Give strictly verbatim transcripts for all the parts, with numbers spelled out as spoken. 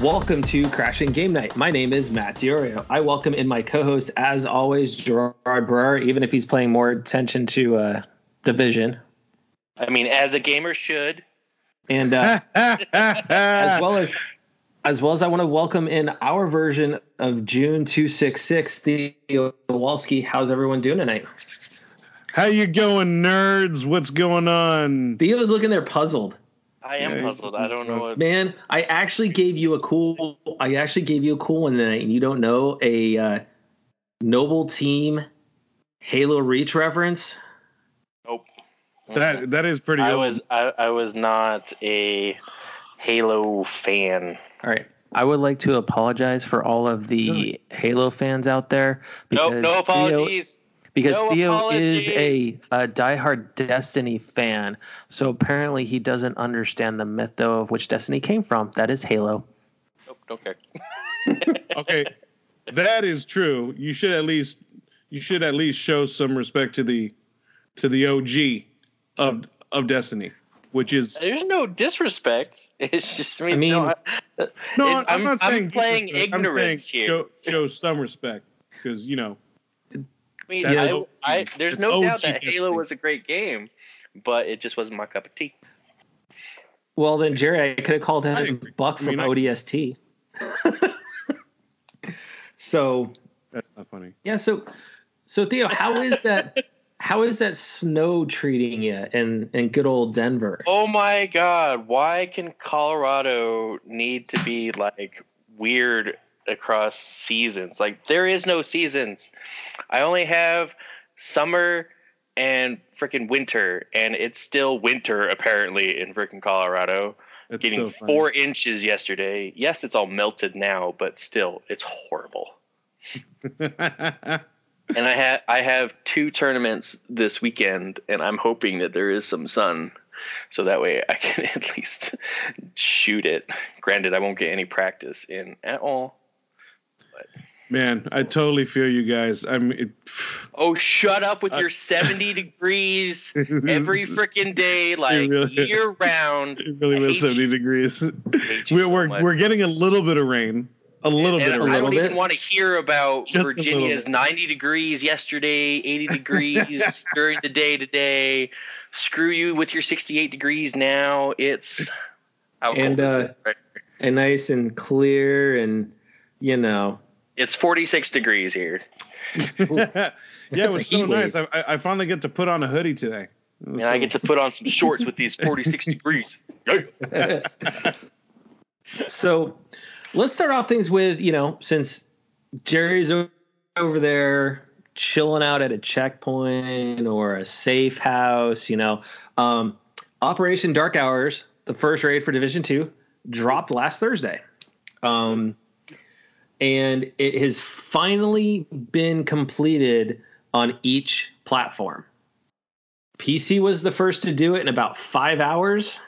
Welcome to Crashing Game Night. My name is Matt Diorio. I welcome in my co-host, as always, Gerard Brar, even if he's paying more attention to uh, Division. I mean, as a gamer should. And uh, as well as... As well as I want to welcome in our version of June two sixty-six, Theo Walski. How's everyone doing tonight? How you going, nerds? What's going on? Theo's looking there puzzled. I am yeah, puzzled. I don't know what... Man, I actually gave you a cool... I actually gave you a cool one tonight, and you don't know a uh, Noble Team Halo Reach reference? Nope. That That is pretty I old. Was, I, I was not a Halo fan. All right. I would like to apologize for all of the Halo fans out there. No, nope, no apologies. Theo, because no Theo apologies. is a, a diehard Destiny fan. So apparently he doesn't understand the myth, though, of which Destiny came from. That is Halo. Nope, don't care. Okay. That is true. You should at least you should at least show some respect to the to the O G of of Destiny. Which is there's no disrespect. It's just I mean, I mean no, I, no I'm, I'm not saying I'm playing ignorance I'm saying here. Show, show some respect because you know. I mean, I, I, there's no O G doubt that Halo was a great game, but it just wasn't my cup of tea. Well, then Jerry, I could have called him Buck from I mean, O D S T. So that's not funny. Yeah. So, so Theo, how is that? How is that snow treating you in, in good old Denver? Oh, my God. Why can Colorado need to be, like, weird across seasons? Like, there is no seasons. I only have summer and freaking winter, and it's still winter, apparently, in freaking Colorado. That's Getting so funny. four inches yesterday. Yes, it's all melted now, but still, it's horrible. And I have I have two tournaments this weekend, and I'm hoping that there is some sun, so that way I can at least shoot it. Granted, I won't get any practice in at all. But. Man, I totally feel you guys. I'm. It, oh, shut up with I, your seventy degrees every freaking day, like really, year round. It really was seventy you. degrees. We're we're, so we're getting a little bit of rain. A little and, bit. And I don't bit. even want to hear about Just Virginia's ninety degrees yesterday, eighty degrees during the day today. Screw you with your sixty-eight degrees now. It's and uh, it right and nice and clear and you know it's forty-six degrees here. Yeah, it was so nice. I, I finally get to put on a hoodie today, and so. I get to put on some shorts with these forty-six degrees. So. Let's start off things with, you know, since Jerry's over there chilling out at a checkpoint or a safe house, you know, um, Operation Dark Hours, the first raid for Division Two, dropped last Thursday. Um, and it has finally been completed on each platform. P C was the first to do it in about five hours.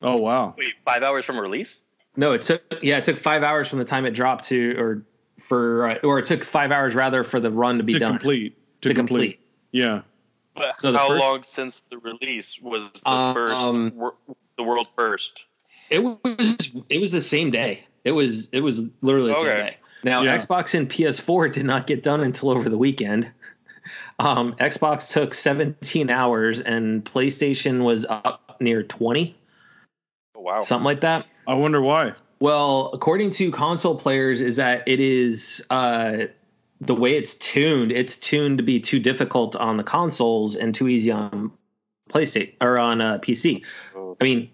Oh, wow. Wait, five hours from release? No, it took yeah, it took five hours from the time it dropped to, or for, uh, or it took five hours rather for the run to be to done. Complete, to, to complete, to complete. Yeah. But so how first, long since the release was the um, first, wor- the world first? It was it was the same day. It was it was literally the okay. same day. Now yeah. Xbox and P S four did not get done until over the weekend. Um, Xbox took seventeen hours, and PlayStation was up near twenty. Oh, wow, something like that. I wonder why. Well, according to console players, is that it is uh, the way it's tuned. It's tuned to be too difficult on the consoles and too easy on PlayStation or on uh, P C. I mean,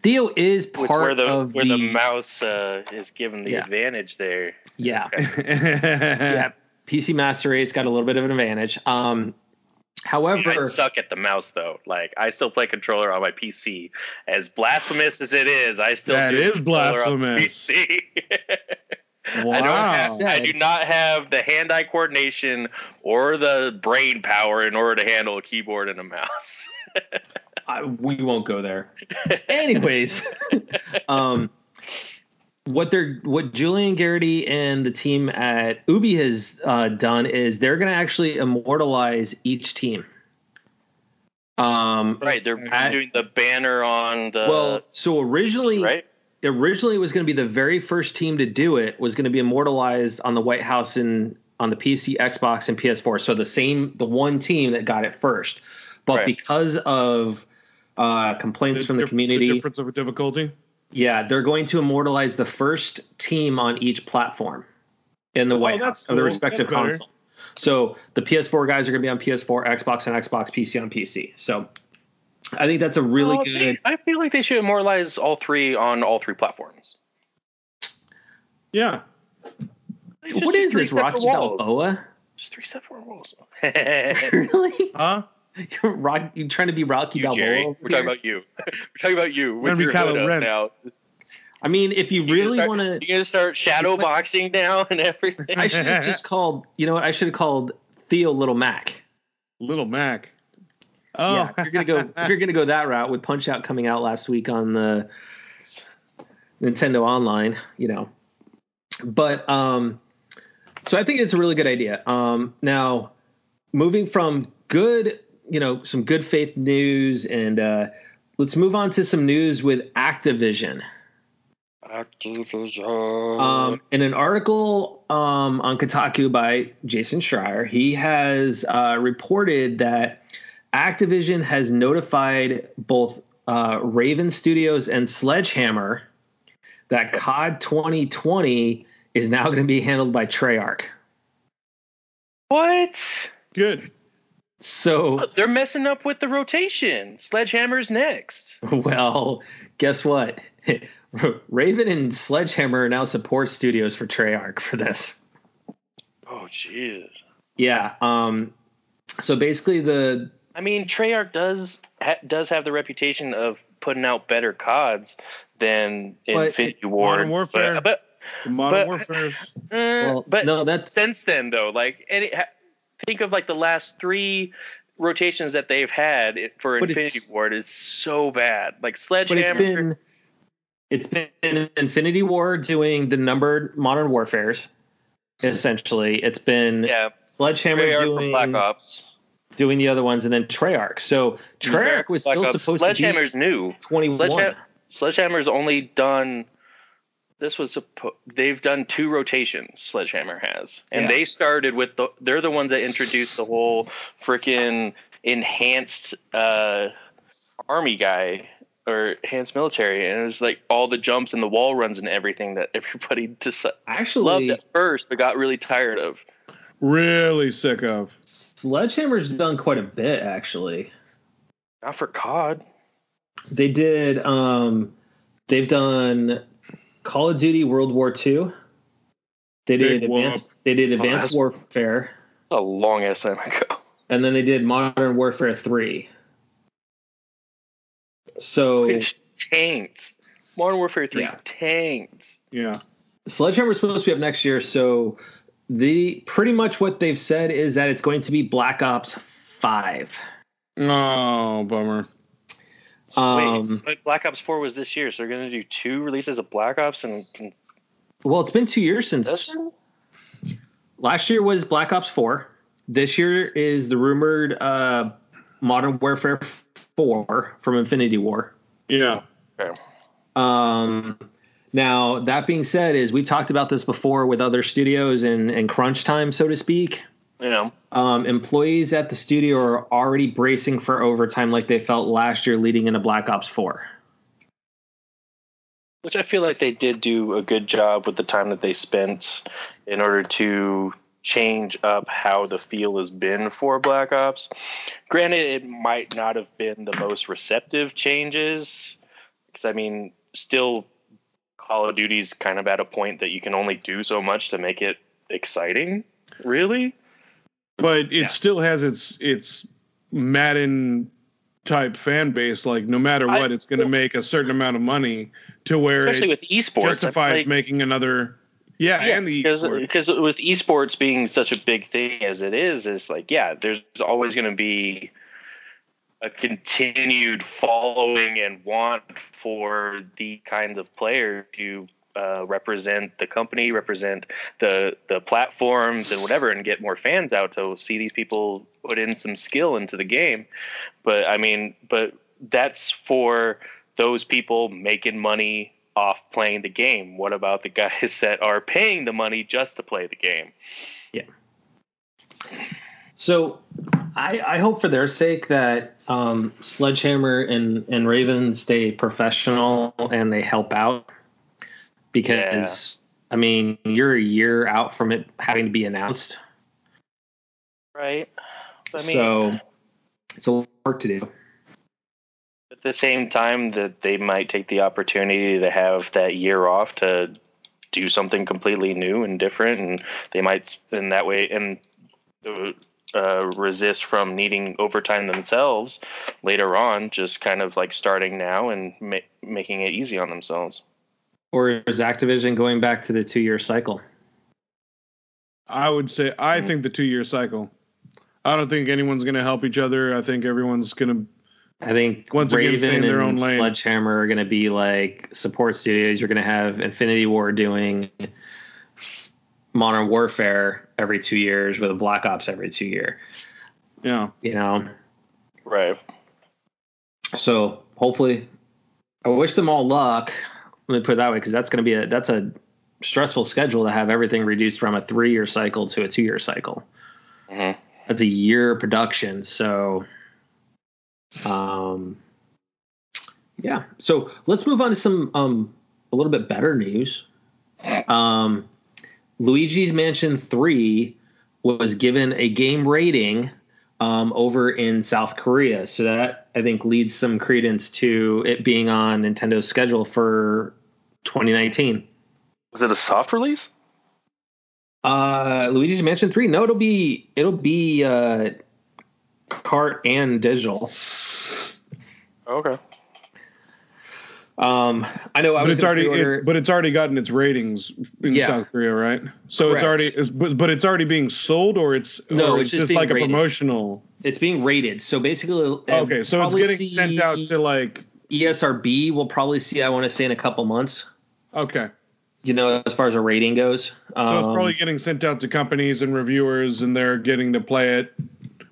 Theo is part where the, of where the, the mouse uh, is given the yeah. advantage there. Yeah, okay. Yeah. P C Master Race got a little bit of an advantage. Um, However, I suck at the mouse though. Like I still play controller on my P C. As blasphemous as it is, I still that do is blasphemous. On P C. Wow. I don't have, I do not have the hand-eye coordination or the brain power in order to handle a keyboard and a mouse. I, we won't go there. Anyways, um, what they're what Julian Geraghty and the team at Ubi has uh, done is they're going to actually immortalize each team. Um, right, they're at, doing the banner on the. Well, so originally, right? originally was going to be the very first team to do it, was going to be immortalized on the White House and on the P C, Xbox, and P S four. So the same, the one team that got it first. But right. because of uh, complaints the, from the, the community. The difference of difficulty? Yeah, they're going to immortalize the first team on each platform in the oh, White House, cool. of the respective that's console. Better. So the P S four guys are going to be on P S four, Xbox, and Xbox, P C on P C. So I think that's a really well, good... They, I feel like they should immortalize all three on all three platforms. Yeah. What is this, Rocky Balboa? Just three separate walls. Really? Huh? You're, rock, you're trying to be Rocky you, Balboa. Jerry, we're talking about you. We're talking about you. We're going to be now. I mean, if you, you really want to... You're going to start shadow boxing now and everything. I should have just called... You know what? I should have called Theo Little Mac. Little Mac. Oh. Yeah, if you're going to go, if you're going to go that route with Punch-Out coming out last week on the Nintendo Online, you know. But, um... So I think it's a really good idea. Um, now, moving from good, you know, some good faith news, and uh, let's move on to some news with Activision. Activision. Um, in an article um, on Kotaku by Jason Schreier, he has uh, reported that Activision has notified both uh, Raven Studios and Sledgehammer that C O D twenty twenty is now going to be handled by Treyarch. What? Good. So look, they're messing up with the rotation. Sledgehammer's next. Well, guess what? Raven and Sledgehammer are now support studios for Treyarch for this. Oh, Jesus. Yeah. Um. So basically, the I mean, Treyarch does ha- does have the reputation of putting out better C O Ds than Infinity Ward, Modern Warfare, but. but Modern Warfare. Uh, well, but no, that's... since then, though, like any, think of like the last three rotations that they've had for but Infinity it's... Ward. It's so bad. Like Sledgehammer. It's been, it's been Infinity Ward doing the numbered Modern Warfares. Essentially, it's been yeah. Sledgehammer Treyarch doing Black Ops, doing the other ones, and then Treyarch. So Treyarch, Treyarch was Black still Ops. supposed Sledgehammer's to be new. twenty-one Sledgehammer, Sledgehammer's only done. This was – they've done two rotations, Sledgehammer has. And yeah. they started with the – they're the ones that introduced the whole freaking enhanced uh, army guy or enhanced military. And it was like all the jumps and the wall runs and everything that everybody decided, actually loved at first but got really tired of. Really sick of. Sledgehammer's done quite a bit, actually. Not for C O D. They did um, – they've done – Call of Duty World War Two. They did Big advanced. Whoop. They did Advanced oh, Warfare. A long ass time ago. And then they did Modern Warfare Three. So it's tanked. Modern Warfare Three yeah. tanked. Yeah. Sledgehammer is supposed to be up next year, so the pretty much what they've said is that it's going to be Black Ops Five. Oh, bummer. Um, Wait, Black Ops Four was this year, so they're going to do two releases of Black Ops, and, and well, it's been two years since last year was Black Ops Four. This year is the rumored uh, Modern Warfare Four from Infinity War. Yeah. Okay. Um. Now that being said, is we've talked about this before with other studios and and crunch time, so to speak. You know, um, employees at the studio are already bracing for overtime like they felt last year leading into Black Ops four. Which I feel like they did do a good job with the time that they spent in order to change up how the feel has been for Black Ops. Granted, it might not have been the most receptive changes because, I mean, still Call of Duty's kind of at a point that you can only do so much to make it exciting, really. But it yeah. still has its its Madden type fan base. Like no matter what, I, it's going to make a certain amount of money to where especially it with esports justifies like, making another. Yeah, yeah and the esports because with esports being such a big thing as it is, it's like yeah, there's always going to be a continued following and want for the kinds of player to. Uh, represent the company, represent the the platforms and whatever, and get more fans out to see these people put in some skill into the game. But I mean, but that's for those people making money off playing the game? What about the guys that are paying the money just to play the game? Yeah. So I, I hope for their sake that um, Sledgehammer and, and Raven stay professional and they help out, because, yeah. I mean, you're a year out from it having to be announced. Right. I mean, so it's a lot of work to do. At the same time, that they might take the opportunity to have that year off to do something completely new and different, and they might in that way and uh, resist from needing overtime themselves later on, just kind of like starting now and ma- making it easy on themselves. Or is Activision going back to the two-year cycle? I would say I think the two-year cycle. I don't think anyone's going to help each other. I think everyone's going to. I think once Raven again, in their own lane. Sledgehammer are going to be like support studios. You're going to have Infinity Ward doing Modern Warfare every two years with a Black Ops every two year. Yeah. You know? Right. So hopefully I wish them all luck. Let me put it that way, because that's going to be a, that's a stressful schedule to have everything reduced from a three year cycle to a two year cycle. Mm-hmm. That's a year production. So Um, yeah, so let's move on to some, um, a little bit better news. Um, Luigi's Mansion three was given a game rating, um, over in South Korea. So that, I think, leads some credence to it being on Nintendo's schedule for twenty nineteen. Was it a soft release? Uh, Luigi's Mansion three? No, it'll be, it'll be, uh, cart and digital. Okay. Um, I know, I but was it's already, it, but it's already gotten its ratings in yeah. South Korea, right? So Correct. It's already, it's, but, but it's already being sold, or it's no, or it's, it's just, just like rated. A promotional. It's being rated, so basically. Okay, so it's getting sent out to like E S R B. We'll probably see. I want to say in a couple months. Okay. You know, as far as a rating goes, um, so it's probably getting sent out to companies and reviewers, and they're getting to play it.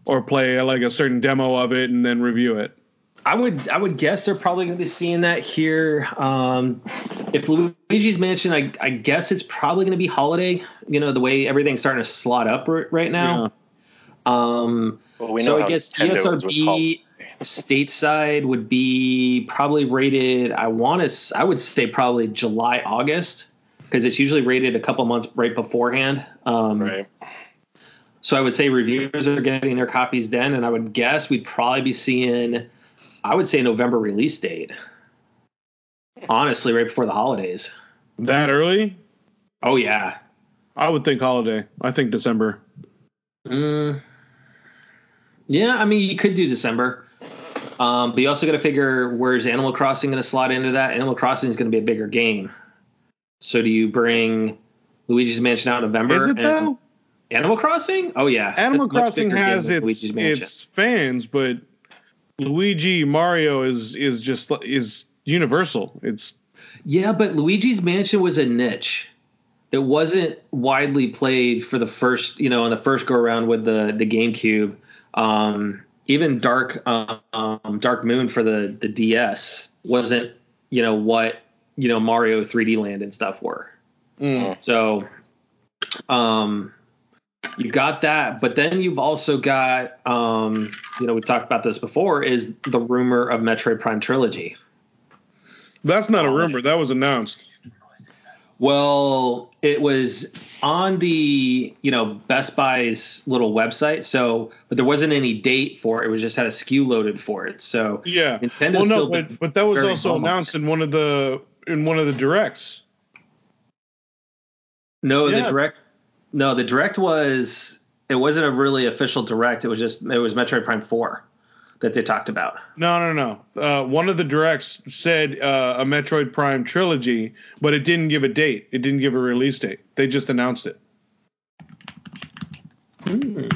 Or play like a certain demo of it and then review it. I would I would guess they're probably going to be seeing that here. Um, if Luigi's Mansion, I, I guess it's probably going to be holiday. You know, the way everything's starting to slot up r- right now. Yeah. Um, well, we so know I guess E S R B stateside would be probably rated. I want to. I would say probably July, August, because it's usually rated a couple months right beforehand. Um, right. So I would say reviewers are getting their copies then, and I would guess we'd probably be seeing, I would say, November release date. Honestly, right before the holidays. That early? Oh, yeah. I would think holiday. I think December. Mm. Yeah, I mean, you could do December. Um, but you also got to figure, where's Animal Crossing going to slot into that? Animal Crossing is going to be a bigger game. So do you bring Luigi's Mansion out in November? Is it, and- though? Animal Crossing? Oh, yeah. Animal Crossing has its its fans, but Luigi Mario is is just is universal. It's yeah, but Luigi's Mansion was a niche. It wasn't widely played for the first, you know, on the first go around with the, the GameCube. Um, even Dark um, Dark Moon for the, the D S wasn't, you know, what, you know, Mario three D Land and stuff were. Mm. So, um. You've got that, but then you've also got, um, you know, we've talked about this before, is the rumor of Metroid Prime Trilogy. That's not a rumor. That was announced. Well, it was on the, you know, Best Buy's little website, so, but there wasn't any date for it. It was just had a S K U loaded for it, so. Yeah, Nintendo's well, no, still but, but that was also normal. announced in one of the, in one of the directs. No, yeah. the direct. No, the direct was, it wasn't a really official direct. It was just, it was Metroid Prime four that they talked about. No, no, no. Uh, one of the directs said uh, a Metroid Prime trilogy, but it didn't give a date. It didn't give a release date. They just announced it. Hmm.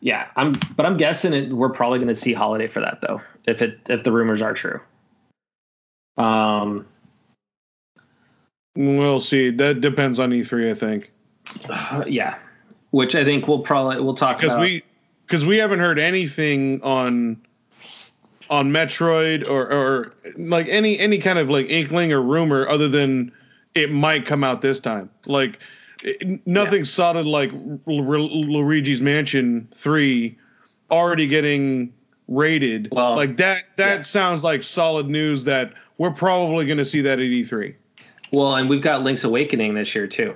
Yeah, I'm, but I'm guessing it, we're probably going to see holiday for that, though, if it if the rumors are true. Um, we'll see. That depends on E three, I think. Uh, yeah, which I think we'll probably we'll talk because about. we because we haven't heard anything on on Metroid or, or like any any kind of like inkling or rumor other than it might come out this time. Like it, nothing yeah. solid like Luigi's Mansion three already getting rated. Well, like that that yeah. sounds like solid news that we're probably going to see that at E three. Well, and we've got Link's Awakening this year too.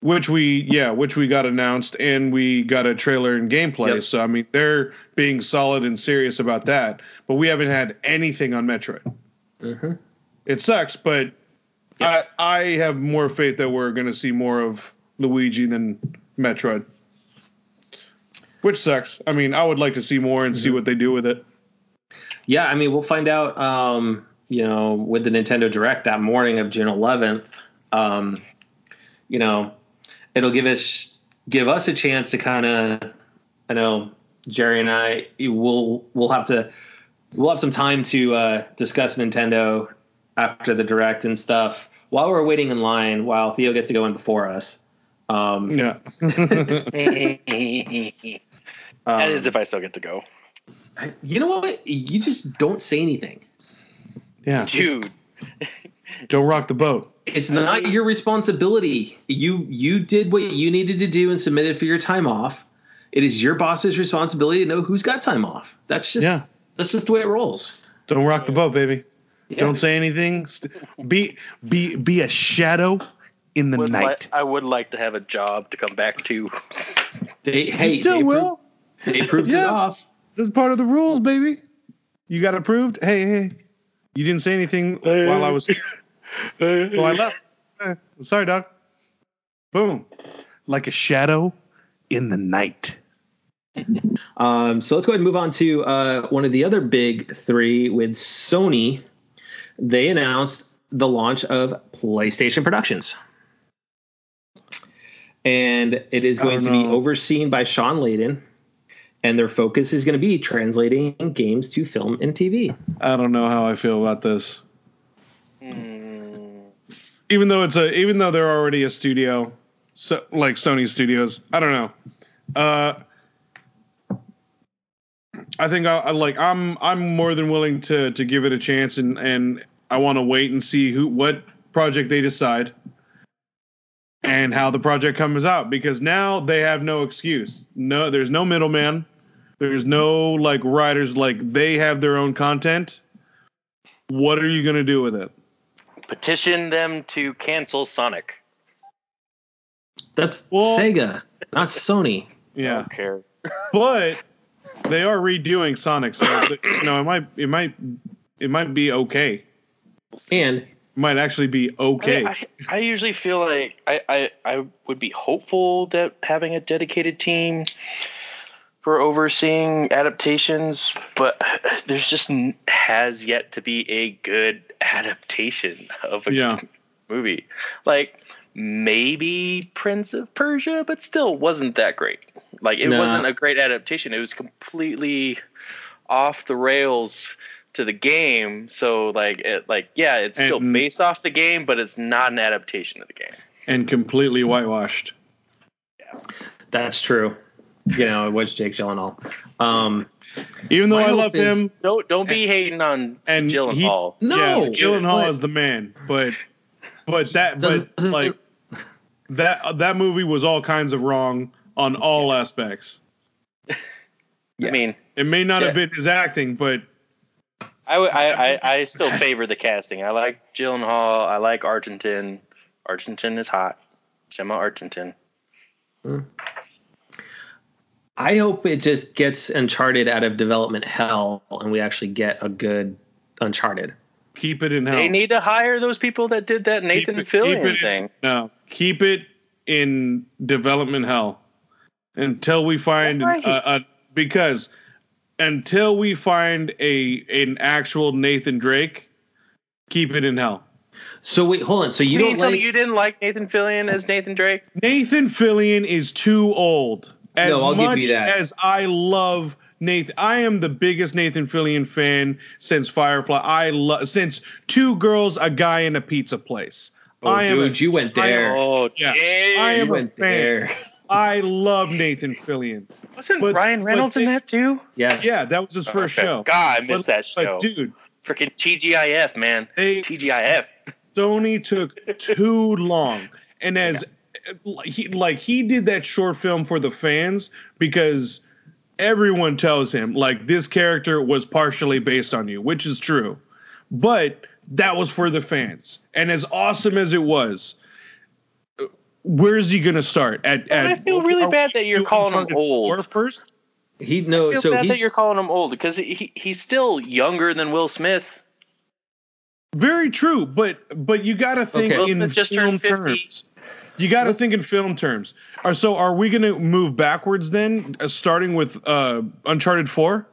Which we, yeah, which we got announced, and we got a trailer and gameplay. Yep. So, I mean, they're being solid and serious about that. But we haven't had anything on Metroid. Mm-hmm. It sucks, but yep. I, I have more faith that we're going to see more of Luigi than Metroid. Which sucks. I mean, I would like to see more and mm-hmm. see what they do with it. Yeah, I mean, we'll find out, um, you know, with the Nintendo Direct that morning of June eleventh, um, you know, it'll give us give us a chance to kind of, I know Jerry and I will we'll have to we'll have some time to uh, discuss Nintendo after the Direct and stuff while we're waiting in line while Theo gets to go in before us. Um, yeah, um, that is if I still get to go. You know what? You just don't say anything. Yeah, dude. Don't rock the boat. It's not your responsibility. You you did what you needed to do and submitted for your time off. It is your boss's responsibility to know who's got time off. That's just yeah. that's just the way it rolls. Don't rock the boat, baby. Yeah. Don't say anything. Be be be a shadow in the would night. Li- I would like to have a job to come back to. They, hey, you still they will. Pro- they proved yeah. it off. This is part of the rules, baby. You got approved. Hey, hey, you didn't say anything hey. while I was here. Well, I left. Sorry, Doc. Boom. Like a shadow in the night. um, so let's go ahead and move on to uh, one of the other big three with Sony. They announced the launch of PlayStation Productions. And it is going to be overseen by Sean Layden. And their focus is going to be translating games to film and T V. I don't know how I feel about this. Mm. Even though it's a, even though they're already a studio, so like Sony Studios, I don't know. Uh, I think I, I like I'm I'm more than willing to to give it a chance, and, and I want to wait and see who what project they decide and how the project comes out, because now they have no excuse. No, there's no middleman. There's no like writers. Like they have their own content. What are you gonna do with it? Petition them to cancel Sonic. That's well, Sega, not Sony. Yeah, I don't care. But they are redoing Sonic, so you know, it might, it might, it might be okay. And it might actually be okay. I, I, I usually feel like I, I, I would be hopeful that having a dedicated team for overseeing adaptations, but there's just has yet to be a good adaptation of a yeah. movie. Like maybe Prince of Persia, but still wasn't that great. Like it nah. wasn't a great adaptation. It was completely off the rails to the game. So like, it, like, yeah, it's and, still based off the game, but it's not an adaptation of the game. And completely whitewashed. Yeah. That's true. You know, it was Jake Gyllenhaal. Um, Even though I love is, him, don't don't be and, hating on and Gyllenhaal. He, no, yeah, Gyllenhaal is the man, but but that but like that that movie was all kinds of wrong on all aspects. Yeah. I mean, it may not yeah. have been his acting, but I, w- I, I I still favor the casting. I like Gyllenhaal. I like Argentin. Argentin is hot. Gemma Argentin. Hmm. I hope it just gets Uncharted out of development hell and we actually get a good Uncharted. Keep it in hell. They need to hire those people that did that Nathan Fillion thing. In, no, keep it in development hell until we find right. a, a, because until we find a an actual Nathan Drake, keep it in hell. So wait, hold on. So you, you don't like you didn't like Nathan Fillion as Nathan Drake? Nathan Fillion is too old. As no, I'll much give you that. As I love Nathan, I am the biggest Nathan Fillion fan since Firefly. I love since Two Girls, a Guy in a Pizza Place. Oh, I am dude, a, you went there. I, oh, yeah. Damn. I am you went a fan. There. I love Nathan Fillion. Wasn't but, Ryan Reynolds they, in that too? Yes. Yeah, that was his first oh, okay. show. God, I missed but, that show. But dude, freaking T G I F, man. They, T G I F. Sony took too long. And as yeah. he like he did that short film for the fans because everyone tells him like this character was partially based on you, which is true. But that was for the fans. And as awesome as it was, where is he going to start? At, at I feel really bad that you're calling him old. First, he no. I feel so bad that you're calling him old because he he's still younger than Will Smith. Very true, but but you got to think okay. in just film terms. You got to think in film terms. Are so are we going to move backwards then, uh, starting with uh, Uncharted Four,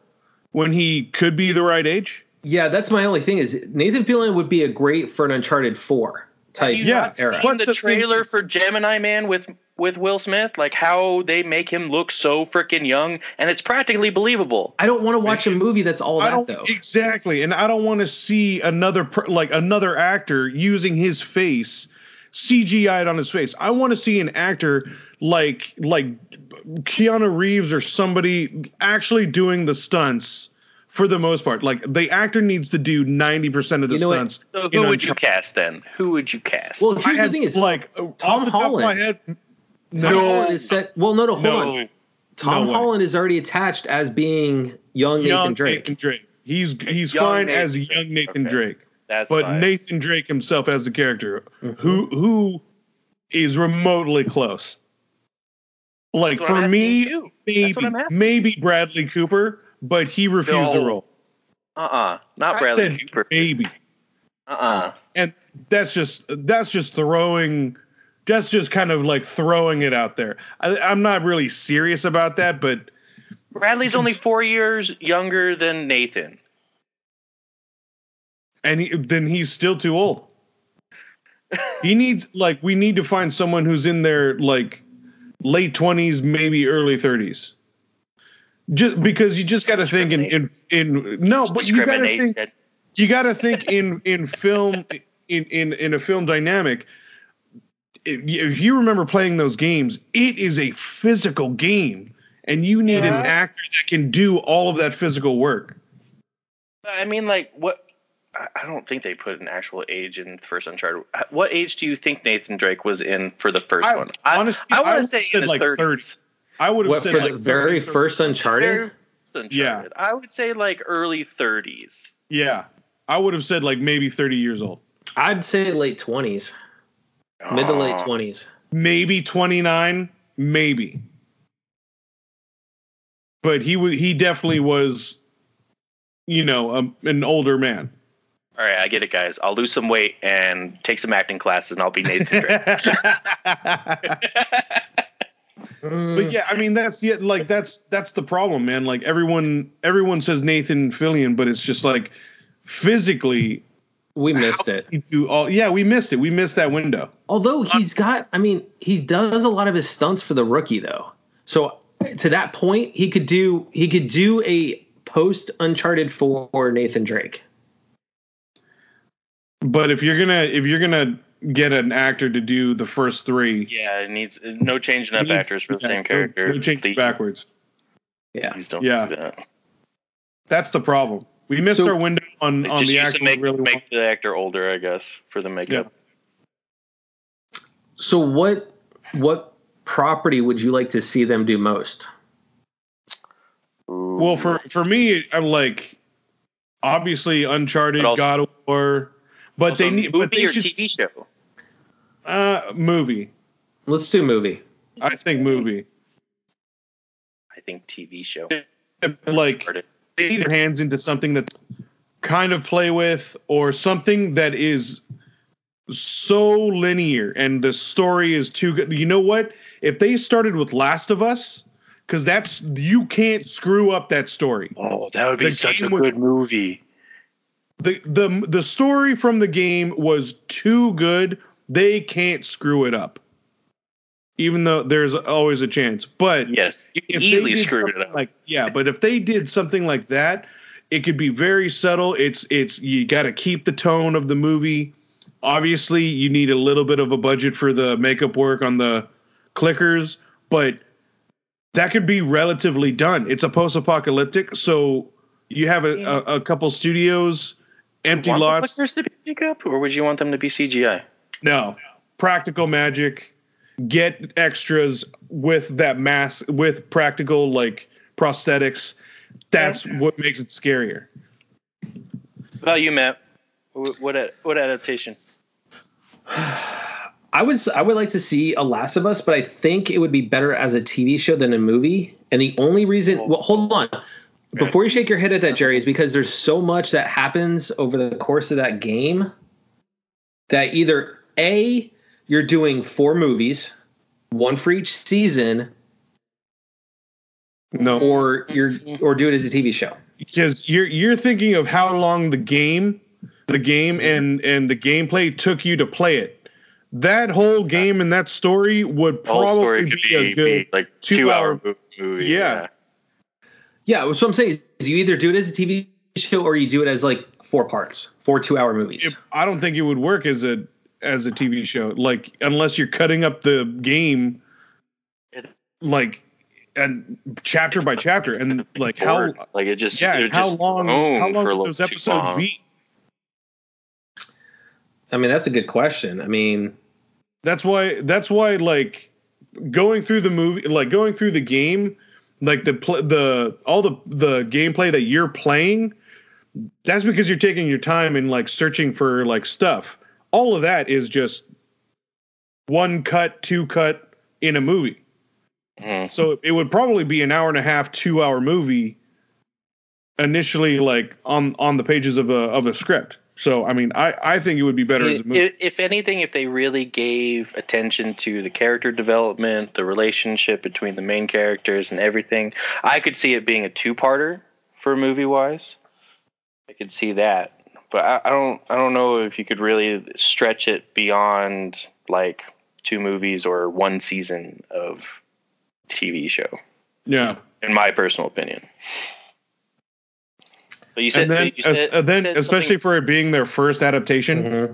when he could be the right age? Yeah, that's my only thing is Nathan Fillion would be a great for an Uncharted Four. Have you yeah, not seen what the, the trailer for Gemini Man with, with Will Smith? Like how they make him look so freaking young, and it's practically believable. I don't want to watch a movie that's all I that, though. Exactly, and I don't want to see another like another actor using his face, C G I'd on his face. I want to see an actor like like Keanu Reeves or somebody actually doing the stunts. For the most part, like the actor needs to do ninety percent of the you know stunts. So who would Uncharted. you cast then? Who would you cast? Well, here's the thing: is like Tom off the Holland. Top of my head, no, Tom Holland is set. Well, no, no, hold no, on. Tom no Holland way. is already attached as being young, young Nathan Drake. Nathan Drake. He's he's young fine Nathan as Drake. young Nathan okay. Drake. That's but fine. Nathan Drake himself as the character, mm-hmm. who who is remotely close. Like for me, maybe, maybe Bradley Cooper. But he refused no. the role. Uh-uh. Not Bradley I said Cooper. Baby. Uh-uh. And that's just that's just throwing that's just kind of like throwing it out there. I, I'm not really serious about that, but Bradley's only four years younger than Nathan. And he, then he's still too old. He needs like we need to find someone who's in their like late twenties, maybe early thirties. Just because you just got to think in, in in no, but you got to think you got to think in in film in, in in a film dynamic. If you remember playing those games, it is a physical game, and you need yeah. an actor that can do all of that physical work. I mean, like what? I don't think they put an actual age in the first Uncharted. What age do you think Nathan Drake was in for the first I, one? Honestly, I, I want to say in his like thirties. thirty I would have what, said for like the very first Uncharted? Uncharted. Yeah, I would say like early thirties. Yeah, I would have said like maybe thirty years old. I'd say late twenties, oh. mid to late twenties, maybe twenty nine, maybe. But he was he definitely was, you know, a, an older man. All right, I get it, guys. I'll lose some weight and take some acting classes, and I'll be Nathan Drake. But yeah, I mean that's yeah, like that's that's the problem, man. Like everyone, everyone says Nathan Fillion, but it's just like physically, we missed it. All, yeah, we missed it. We missed that window. Although he's got, I mean, he does a lot of his stunts for the rookie though. So to that point, he could do he could do a post Uncharted four Nathan Drake. But if you're gonna if you're gonna. get an actor to do the first three. Yeah, it needs no changing up needs, actors for the yeah, same character. No, no change backwards. Yeah, please don't yeah. do that. That's the problem. We missed so, our window on, on the actor. Make, really make the actor older, I guess, for the makeup. Yeah. So what what property would you like to see them do most? Ooh. Well, for for me, I'm like obviously Uncharted, also, God of War. But also, they need movie but they or should, T V show. Uh, movie. Let's do movie. I think movie. I think T V show. Like they need their hands into something that kind of play with, or something that is so linear and the story is too good. You know what? If they started with Last of Us, because that's you can't screw up that story. Oh, that would be the such a good would, movie. The the the story from the game was too good. They can't screw it up, even though there's always a chance. But yes, you can easily screw it up. Like yeah, but if they did something like that, it could be very subtle. It's it's you got to keep the tone of the movie. Obviously, you need a little bit of a budget for the makeup work on the clickers, but that could be relatively done. It's a post-apocalyptic, so you have a, a, a couple studios, empty lots. Do you want the clickers to pick up, or would you want them to be C G I? No. Practical magic. Get extras with that mask, with practical, like, prosthetics. That's okay. What makes it scarier. How about you, Matt? What what adaptation? I would I would like to see a Last of Us, but I think it would be better as a T V show than a movie. And the only reason, well, hold on, before you shake your head at that, Jerry, is because there's so much that happens over the course of that game that either A, you're doing four movies, one for each season, no, or you're or do it as a T V show. Because you're you're thinking of how long the game, the game and and the gameplay took you to play it. That whole game and that story would probably be, be a good like two, two hour, hour movie. Yeah. Yeah. yeah so I'm saying is you either do it as a T V show or you do it as like four parts, four two hour movies. If, I don't think it would work as a as a T V show, like unless you're cutting up the game like and chapter by chapter and like how like it just yeah it how, just long, how long would those episodes be? I mean, that's a good question. I mean, that's why that's why like going through the movie, like going through the game, like the pl- the all the the gameplay that you're playing, that's because you're taking your time and like searching for like stuff. All of that is just one cut, two cut in a movie. Mm. So it would probably be an hour and a half, two hour movie initially, like on, on the pages of a of a script. So, I mean, I, I think it would be better as a movie. If anything, if they really gave attention to the character development, the relationship between the main characters and everything, I could see it being a two-parter for movie-wise. I could see that. But I, I don't I don't know if you could really stretch it beyond, like, two movies or one season of T V show. Yeah. In my personal opinion. You said, and then, you said, as, uh, then you said especially for it being their first adaptation, mm-hmm.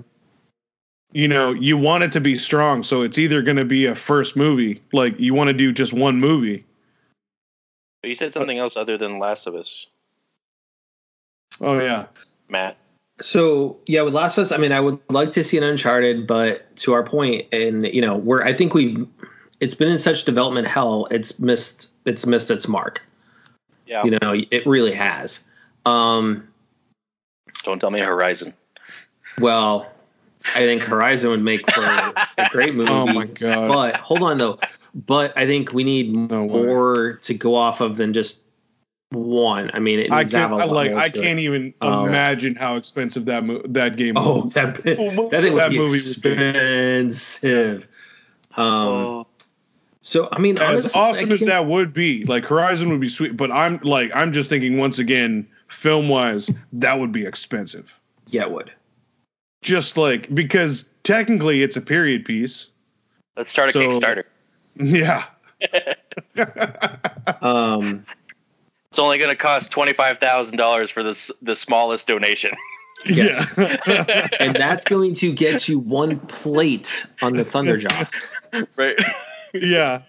you know, you want it to be strong. So it's either going to be a first movie, like you want to do just one movie. But you said something uh, else other than Last of Us. Oh, yeah. Matt. So, yeah, with Last of Us, I mean, I would like to see an Uncharted, but to our point, and, you know, where I think we it's been in such development hell, it's missed it's missed its mark. Yeah. You know, it really has. Um, Don't tell me Horizon. Well, I think Horizon would make for a, a great movie. Oh my god! But hold on though. But I think we need no more way. to go off of than just one. I mean, it I can't, I like I can't it. even um, imagine how expensive that mo- that game. Oh, was. that that thing would that be movie expensive. Um, oh. So I mean, as honestly, awesome as that would be, like Horizon would be sweet. But I'm like, I'm just thinking once again. Film wise, that would be expensive. Yeah, it would. Just like because technically it's a period piece. Let's start a so, Kickstarter. Yeah. um, it's only going to cost twenty-five thousand dollars for this the smallest donation. Yes. Yeah. And that's going to get you one plate on the Thunder Job. Right. Yeah.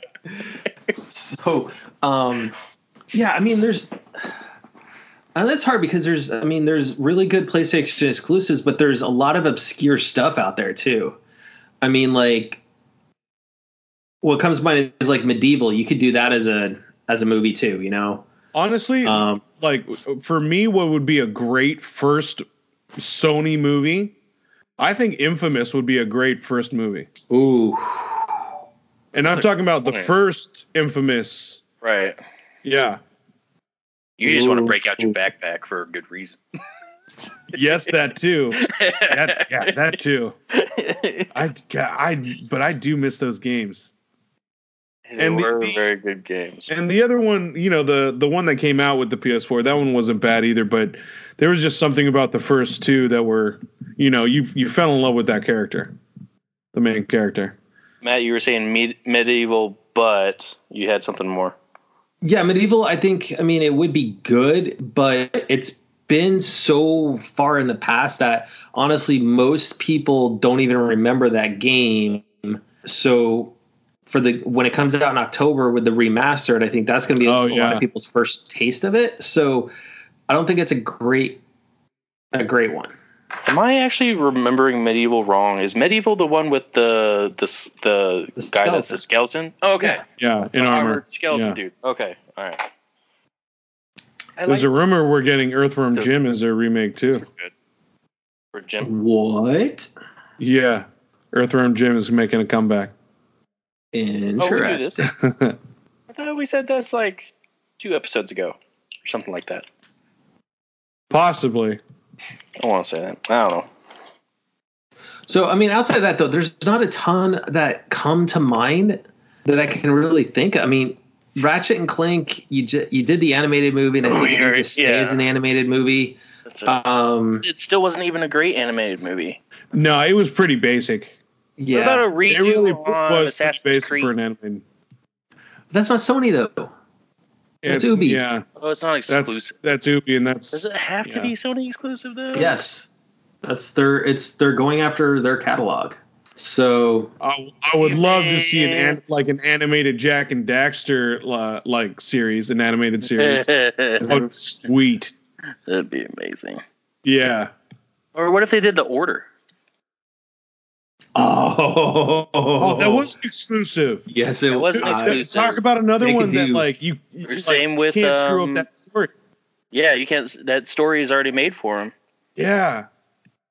So, um, yeah, I mean, there's. And that's hard because there's, I mean, there's really good PlayStation exclusives, but there's a lot of obscure stuff out there too. I mean, like, what comes to mind is like Medieval. You could do that as a as a movie too, you know. Honestly, um, like for me, what would be a great first Sony movie? I think Infamous would be a great first movie. Ooh, and I'm talking about the first Infamous, right? Yeah. You just Ooh. want to break out your backpack for a good reason. Yes, that too. That, yeah, that too. I, I, but I do miss those games. They and were the, very good games. And the other one, you know, the the one that came out with the P S four, that one wasn't bad either. But there was just something about the first two that were, you know, you you fell in love with that character, the main character. Matt, you were saying med- medieval, but you had something more. Yeah, Medieval, I think, I mean, it would be good, but it's been so far in the past that, honestly, most people don't even remember that game. So for the when it comes out in October with the remastered, I think that's going to be a, oh, yeah. a lot of people's first taste of it. So I don't think it's a great a great one. Am I actually remembering Medieval wrong? Is Medieval the one with the the the, the guy that's the skeleton? Oh, okay. Yeah, yeah in armor. armor skeleton yeah. dude. Okay, all right. I There's like, a rumor we're getting Earthworm those, Jim as their remake too. For Jim. What? Yeah, Earthworm Jim is making a comeback. Interesting. Oh, we do this? I thought we said that's like two episodes ago or something like that. Possibly. I don't want to say that. I don't know. So, I mean, outside of that, though, there's not a ton that come to mind that I can really think of. I mean, Ratchet and Clank, you ju- you did the animated movie, and I think it just yeah. stays an animated movie. That's a, um, it still wasn't even a great animated movie. No, it was pretty basic. Yeah. What about a redo it really was Assassin's Creed? For an animated. That's not Sony, though. That's it's, Ubi. Yeah. Oh, it's not exclusive. That's, that's Ubi, and that's. Does it have yeah. to be Sony exclusive though? Yes, that's their. It's they're going after their catalog. So I, I would love to see an like an animated Jack and Daxter uh, like series, an animated series. That would be sweet. That'd be amazing. Yeah. Or what if they did The Order? Oh. oh, that wasn't exclusive. Yes, it, it wasn't uh, exclusive. Talk about another Make one that, like, you, you Same like, with, can't um, screw up that story. Yeah, you can't. That story is already made for him. Yeah.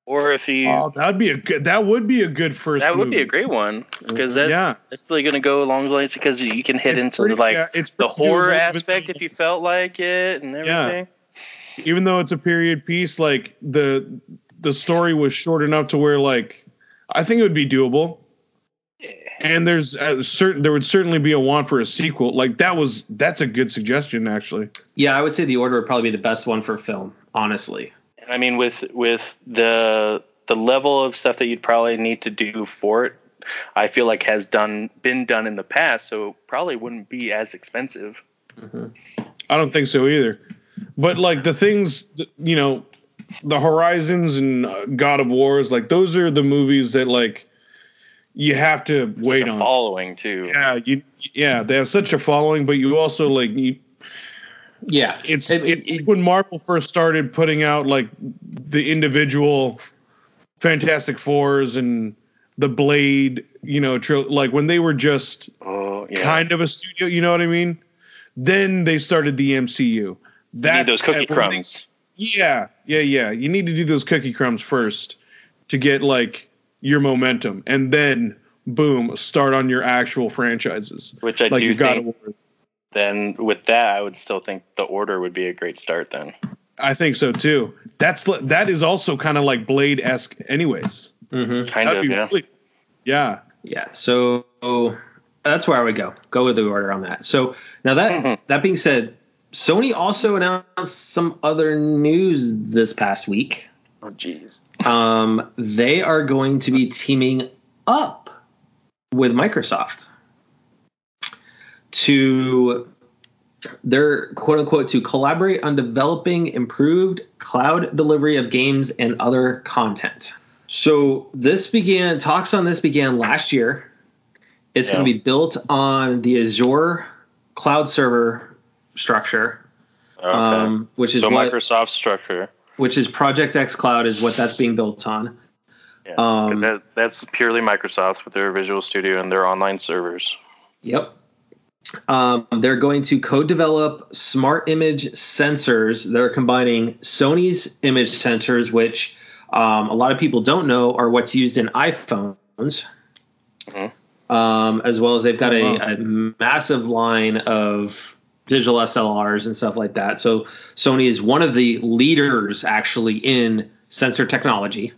Or if you, oh, that'd be a good. That would be a good first. That movie. Would be a great one because that's yeah. that's really going to go along the lines because you can hit it's into pretty, like yeah, it's the horror aspect if you felt like it and everything. Yeah. Even though it's a period piece, like the the story was short enough to where like. I think it would be doable, yeah. and there's a certain there would certainly be a want for a sequel. Like that was that's a good suggestion, actually. Yeah, I would say The Order would probably be the best one for film, honestly. And I mean, with with the the level of stuff that you'd probably need to do for it, I feel like has done been done in the past, so it probably wouldn't be as expensive. Mm-hmm. I don't think so either. But like the things, you know. The Horizons and God of Wars, like those are the movies that like you have to such wait a on. Following too. Yeah, you yeah they have such a following, but you also like you. Yeah, it's it, it, it, when Marvel first started putting out like the individual Fantastic Fours and the Blade, you know, tri- like when they were just oh, yeah. kind of a studio, you know what I mean? Then they started the M C U. That's you need those cookie crumbs. They, Yeah, yeah, yeah. You need to do those cookie crumbs first to get like your momentum, and then boom, start on your actual franchises. Which I like do think. Then with that, I would still think The Order would be a great start. Then I think so too. That's that is also kind of like Blade-esque, anyways. Mm-hmm. Kind That'd of, yeah. Really, yeah, yeah. So that's where I would go. Go with The Order on that. So now that mm-hmm. that being said. Sony also announced some other news this past week. Oh, geez. Um, they are going to be teaming up with Microsoft to their quote unquote to collaborate on developing improved cloud delivery of games and other content. So this began talks on this began last year. It's yeah. going to be built on the Azure cloud server. Structure, okay. um, which is so what, Microsoft structure, which is Project X Cloud, is what that's being built on. Yeah, because um, that, that's purely Microsoft with their Visual Studio and their online servers. Yep, um, they're going to co-develop smart image sensors. They're combining Sony's image sensors, which um, a lot of people don't know are what's used in iPhones. Mm-hmm. Um, as well as they've got oh, a, wow. a massive line of digital S L Rs and stuff like that. So Sony is one of the leaders actually in sensor technology.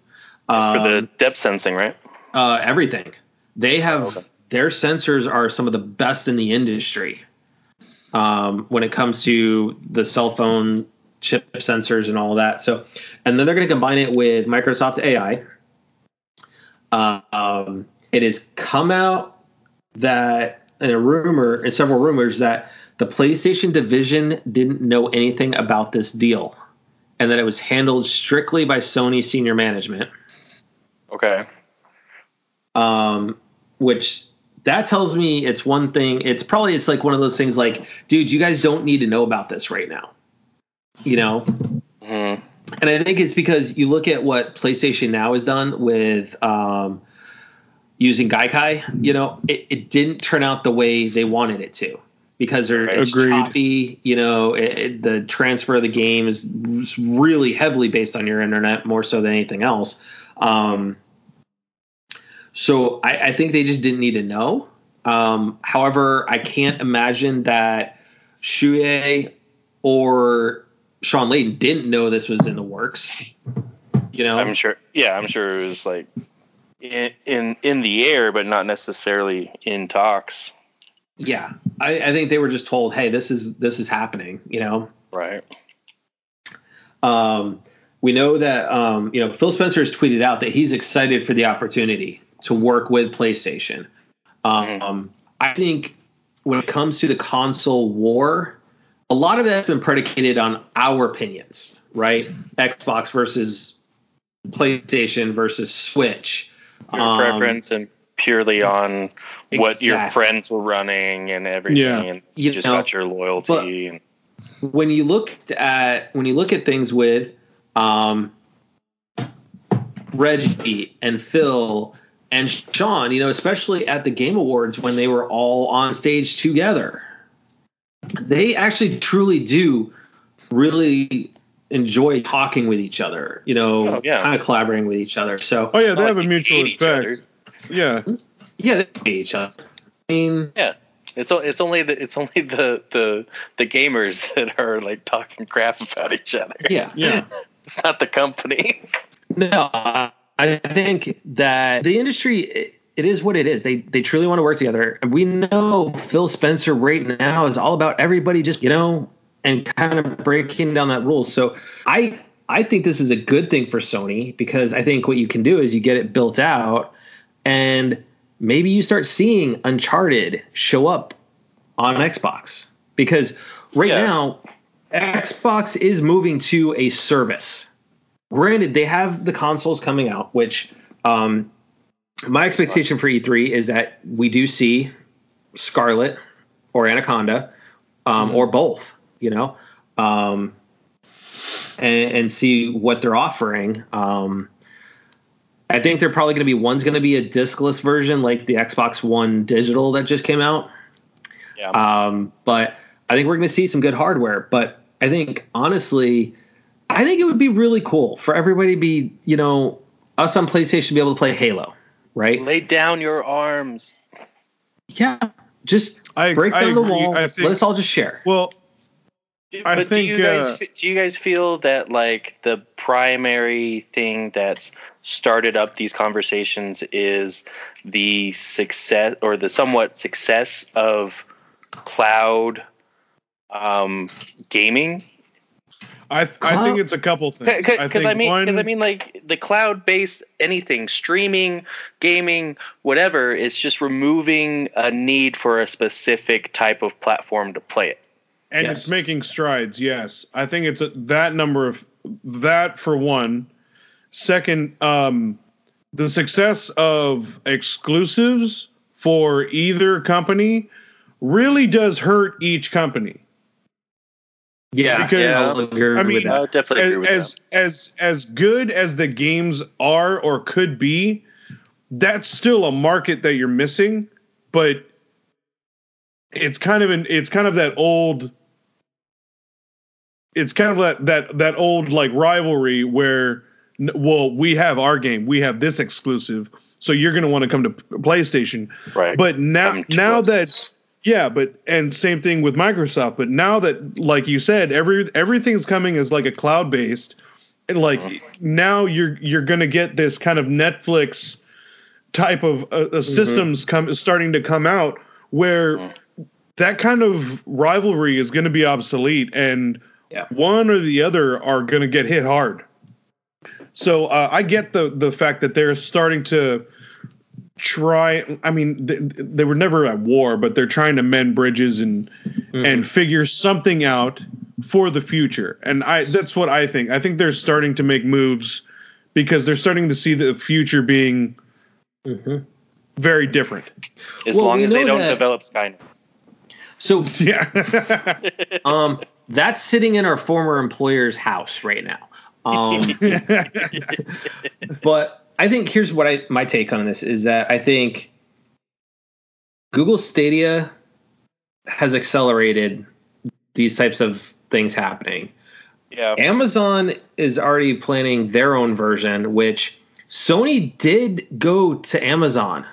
Um, For the depth sensing, right? Uh, everything. They have, okay. their sensors are some of the best in the industry um, when it comes to the cell phone chip sensors and all that. So, and then they're going to combine it with Microsoft A I. Uh, um, it has come out that in a rumor, in several rumors that the PlayStation division didn't know anything about this deal and that it was handled strictly by Sony senior management. Okay. Um, which that tells me it's one thing. It's probably, it's like one of those things like, dude, you guys don't need to know about this right now, you know? Mm. And I think it's because you look at what PlayStation Now has done with um, using Gaikai, you know, it, it didn't turn out the way they wanted it to because they're it's choppy, you know, it, it, the transfer of the game is really heavily based on your internet more so than anything else. Um, so I, I think they just didn't need to know. Um, however, I can't imagine that Shuei or Sean Layden didn't know this was in the works. You know, I'm sure. Yeah, I'm sure it was like in in, in the air, but not necessarily in talks. Yeah, I, I think they were just told, "Hey, this is this is happening." You know, right? Um, we know that um, you know, Phil Spencer has tweeted out that he's excited for the opportunity to work with PlayStation. Um, mm-hmm. I think when it comes to the console war, a lot of that's been predicated on our opinions, right? Xbox versus PlayStation versus Switch. Your um, preference and purely on what exactly. your friends were running and everything, yeah. and you just know, got your loyalty. And when you looked at when you look at things with um, Reggie and Phil and Sean, you know, especially at the Game Awards when they were all on stage together. They actually truly do really enjoy talking with each other, you know, oh, yeah. kind of collaborating with each other. So, oh yeah, they have like a mutual respect. Yeah, yeah, they hate each other. I mean, yeah, it's it's only the it's only the, the the gamers that are like talking crap about each other. Yeah, yeah, it's not the companies. No, I think that the industry. It, It is what it is. They they truly want to work together. We know Phil Spencer right now is all about everybody just, you know, and kind of breaking down that rule. So I I think this is a good thing for Sony because I think what you can do is you get it built out and maybe you start seeing Uncharted show up on Xbox. Because right yeah. now, Xbox is moving to a service. Granted, they have the consoles coming out, which um my expectation for E three is that we do see Scarlet or Anaconda um, mm-hmm. or both, you know, um, and, and see what they're offering. Um, I think they're probably going to be one's going to be a discless version like the Xbox One Digital that just came out. Yeah. Um, but I think we're going to see some good hardware. But I think, honestly, I think it would be really cool for everybody to be, you know, us on PlayStation to be able to play Halo. Right. Lay down your arms. Yeah. Just I, break down I the agree. wall. I think, let us all just share. Well, do, I but think. Do you, uh, guys, do you guys feel that like the primary thing that's started up these conversations is the success or the somewhat success of cloud um, gaming? I th- I think it's a couple things. Because I, I mean, because I mean, like the cloud-based anything, streaming, gaming, whatever, it's just removing a need for a specific type of platform to play it. And yes. it's making strides. Yes, I think it's a, that number of that for one. Second, um, the success of exclusives for either company really does hurt each company. Yeah, because yeah, I'll agree I mean, with that. I'll definitely as, agree with as, that. as as good as the games are or could be, that's still a market that you're missing. But it's kind of an it's kind of that old, it's kind of that that that old like rivalry where, well, we have our game, we have this exclusive, so you're going to want to come to PlayStation, right? But now now that. Yeah, but and same thing with Microsoft. But now that, like you said, every everything's coming as like a cloud based, and like oh. now you're you're gonna get this kind of Netflix type of uh, mm-hmm. systems come starting to come out where oh. that kind of rivalry is gonna be obsolete, and yeah. one or the other are gonna get hit hard. So uh, I get the the fact that they're starting to. Try, I mean, they, they were never at war, but they're trying to mend bridges and mm-hmm. and figure something out for the future. And I, that's what I think. I think they're starting to make moves because they're starting to see the future being mm-hmm. very different. As well, long as they don't that. develop Skynet. So yeah, um, that's sitting in our former employer's house right now. Um, but I think here's what I my take on this is that I think Google Stadia has accelerated these types of things happening. Yeah. Amazon is already planning their own version, which Sony did go to Amazon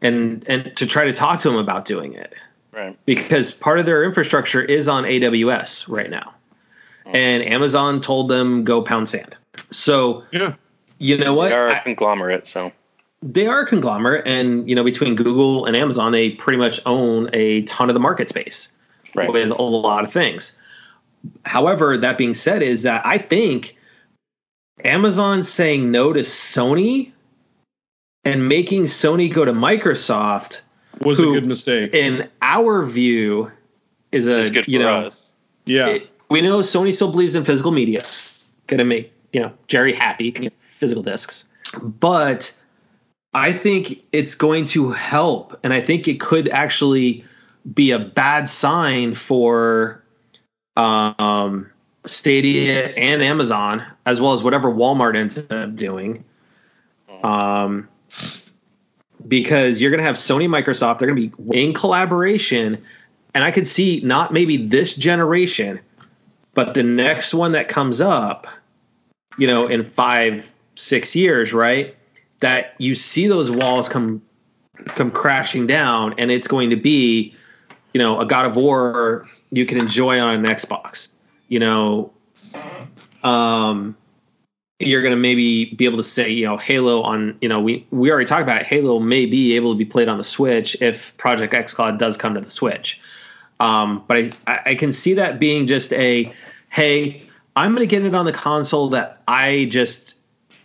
and and to try to talk to them about doing it. Right. Because part of their infrastructure is on A W S right now. Mm. And Amazon told them go pound sand. So, yeah. you know what? They are a conglomerate, so. They are a conglomerate. And, you know, between Google and Amazon, they pretty much own a ton of the market space. Right. With a lot of things. However, that being said, is that I think Amazon saying no to Sony and making Sony go to Microsoft was who, a good mistake. In our view, is a it's good for you know, us. Yeah, it, we know Sony still believes in physical media. Going to make you know Jerry happy. Can get physical discs, but I think it's going to help, and I think it could actually be a bad sign for. Um, Stadia and Amazon, as well as whatever Walmart ends up doing, um, because you're going to have Sony, Microsoft. They're going to be in collaboration, and I could see not maybe this generation, but the next one that comes up, you know, in five, six years, right? That you see those walls come come crashing down, and it's going to be, you know, a God of War. You can enjoy on an Xbox, you know, um, you're going to maybe be able to say, you know, Halo on, you know, we, we already talked about it. Halo may be able to be played on the Switch if Project xCloud does come to the Switch. Um, but I, I can see that being just a, hey, I'm going to get it on the console that I just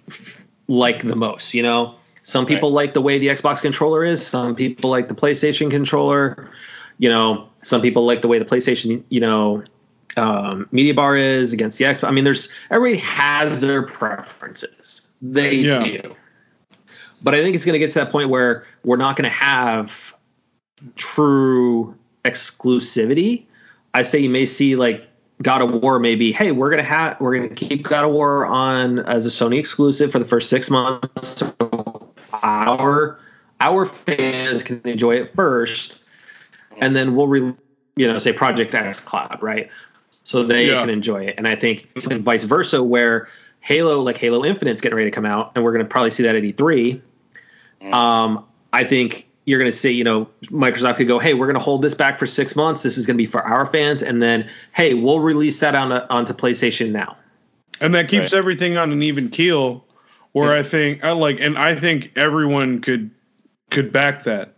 f- like the most. You know, some people right. like the way the Xbox controller is. Some people like the PlayStation controller. You know, some people like the way the PlayStation, you know, um, media bar is against the Xbox. I mean, there's everybody has their preferences. They yeah. do. But I think it's going to get to that point where we're not going to have true exclusivity. I say you may see like God of War maybe, hey, we're going to have we're going to keep God of War on as a Sony exclusive for the first six months. So our our fans can enjoy it first. And then we'll, re- you know, say Project X Cloud, right? So they yeah. can enjoy it. And I think and vice versa, where Halo, like Halo Infinite's getting ready to come out, and we're going to probably see that at E three. Um, I think you're going to see, you know, Microsoft could go, hey, we're going to hold this back for six months. This is going to be for our fans. And then, hey, we'll release that on a, onto PlayStation now. And that keeps right. everything on an even keel where yeah. I think I like, and I think everyone could could back that.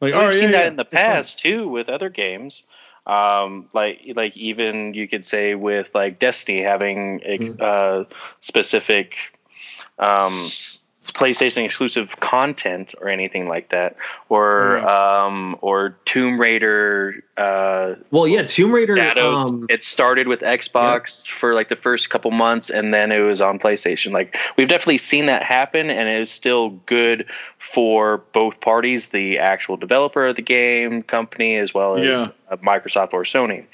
Like, well, we've oh, seen yeah, that yeah. in the past too with other games, um, like like even you could say with like Destiny having a mm-hmm. uh, specific um, PlayStation exclusive content or anything like that, or mm-hmm. um, or Tomb Raider. Uh, well, yeah, Tomb Raider. Shadows, um, it started with Xbox yeah. for like the first couple months, and then it was on PlayStation. Like we've definitely seen that happen, and it's still good for both parties: the actual developer of the game company, as well as yeah. Microsoft or Sony.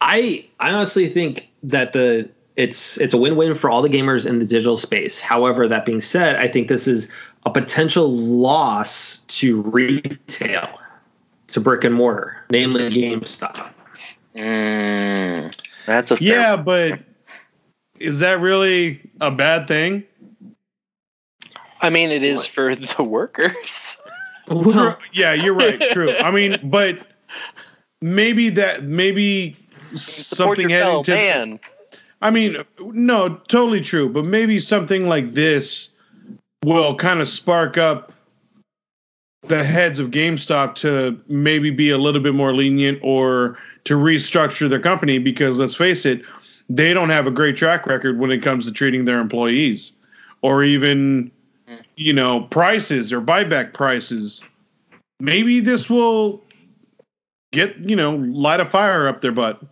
I I honestly think that the it's it's a win-win for all the gamers in the digital space. However, that being said, I think this is a potential loss to retail. To brick and mortar, namely GameStop. Mm, that's a fair yeah, but is that really a bad thing? I mean, it is what? for the workers. Well, yeah, you're right. True. I mean, but maybe that maybe something heading to. Man. I mean, no, totally true. But maybe something like this will kind of spark up the heads of GameStop to maybe be a little bit more lenient or to restructure their company, because let's face it, they don't have a great track record when it comes to treating their employees or even, you know, prices or buyback prices. Maybe this will get, you know, light a fire up their butt.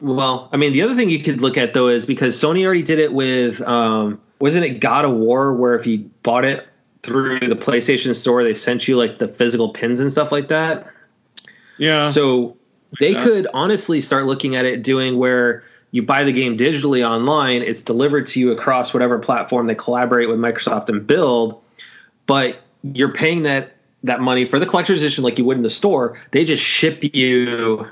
Well, I mean, the other thing you could look at though, is because Sony already did it with, um, wasn't it God of War, where if you bought it through the PlayStation Store, they sent you like the physical pins and stuff like that. Yeah. So they yeah. could honestly start looking at it doing where you buy the game digitally online, it's delivered to you across whatever platform they collaborate with Microsoft and build, but you're paying that that money for the collector's edition like you would in the store. They just ship you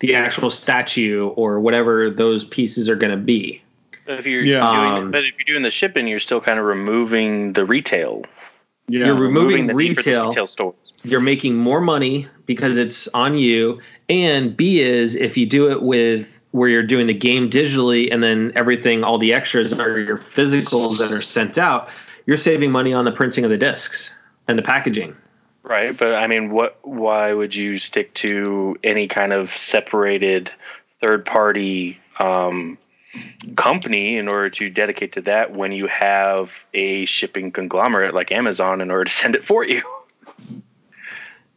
the actual statue or whatever those pieces are going to be. If you're yeah. doing, um, but if you're doing the shipping, you're still kind of removing the retail. Yeah. You're removing, removing the retail, the retail stores. You're making more money because it's on you. And B is if you do it with where you're doing the game digitally and then everything, all the extras are your physicals that are sent out, you're saving money on the printing of the discs and the packaging. Right. But I mean, what? Why would you stick to any kind of separated third party um company in order to dedicate to that when you have a shipping conglomerate like Amazon in order to send it for you?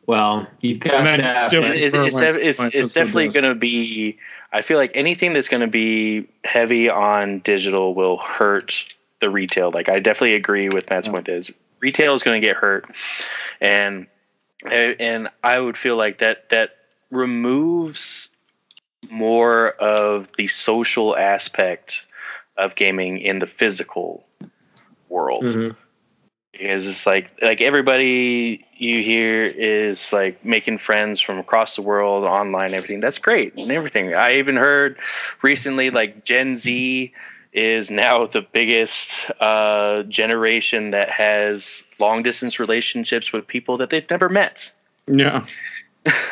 Well, you've got that. It's, it's, it's, it's definitely going to be, I feel like anything that's going to be heavy on digital will hurt the retail. Like I definitely agree with Matt's yeah. point is retail is going to get hurt. And, and I would feel like that, that removes more of the social aspect of gaming in the physical world. Mm-hmm. Because it's like like everybody you hear is like making friends from across the world online, everything. That's great and everything. I even heard recently like Gen Z is now the biggest uh generation that has long distance relationships with people that they've never met. Yeah.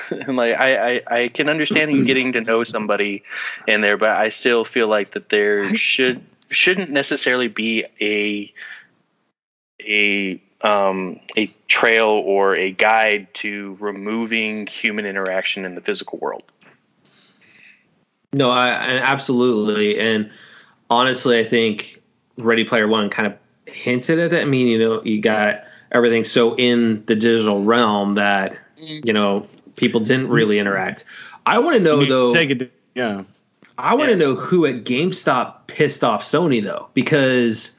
And like I, I, I can understand you getting to know somebody in there, but I still feel like that there should shouldn't necessarily be a a um a trail or a guide to removing human interaction in the physical world. No, I, I absolutely, and honestly, I think Ready Player One kind of hinted at that. I mean, you know, you got everything so in the digital realm that you know. People didn't really interact. I want to know, though. Take it, yeah. I want to yeah. know who at GameStop pissed off Sony, though, because,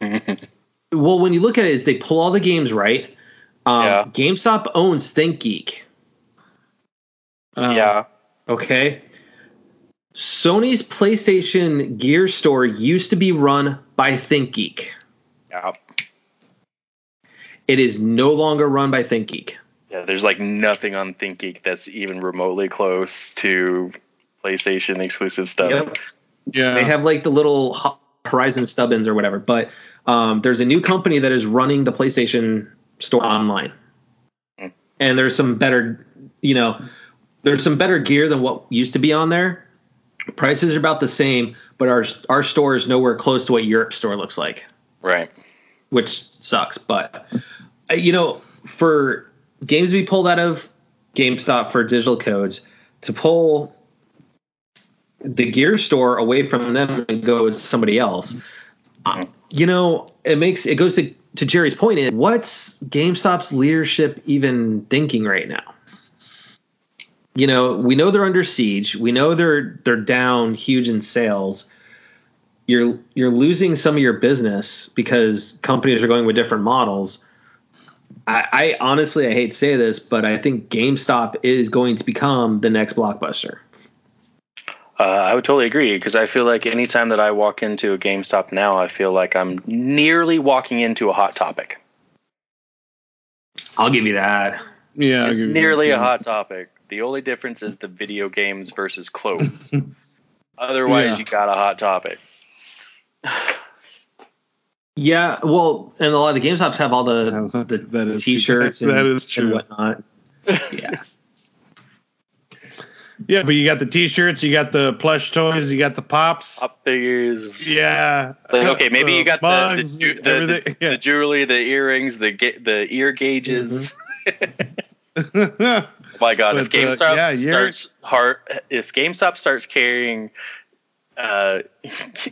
well, when you look at it, is they pull all the games, right? Um, yeah. GameStop owns ThinkGeek. Um, yeah. Okay. Sony's PlayStation Gear store used to be run by ThinkGeek. Yeah. It is no longer run by ThinkGeek. Yeah, there's like nothing on ThinkGeek that's even remotely close to PlayStation exclusive stuff. Yep. Yeah, they have like the little Horizon Stubbins or whatever, but um, there's a new company that is running the PlayStation store online, mm. and there's some better, you know, there's some better gear than what used to be on there. Prices are about the same, but our our store is nowhere close to what Europe's store looks like. Right, which sucks, but you know, for games to be pulled out of GameStop for digital codes, to pull the Gear store away from them and go with somebody else, uh, you know, it makes it goes to, to Jerry's point is what's GameStop's leadership even thinking right now? You know, we know they're under siege. We know they're they're down huge in sales. You're you're losing some of your business because companies are going with different models. I, I honestly, I hate to say this, but I think GameStop is going to become the next Blockbuster. Uh, I would totally agree because I feel like anytime that I walk into a GameStop now, I feel like I'm nearly walking into a Hot Topic. I'll give you that. Yeah, it's nearly a Hot Topic. The only difference is the video games versus clothes. Otherwise, yeah. you got a Hot Topic. Yeah, well, and a lot of the GameStops have all the, yeah, the that is T-shirts true. That and, is true. and whatnot. Yeah. Yeah, but you got the T-shirts, you got the plush toys, you got the pops. Pop figures. Yeah. Like, okay, maybe the you got mugs, the, the, the, the, yeah. the jewelry, the earrings, the the ear gauges. Mm-hmm. Oh my God, but if GameStop uh, yeah, starts heart, if GameStop starts carrying uh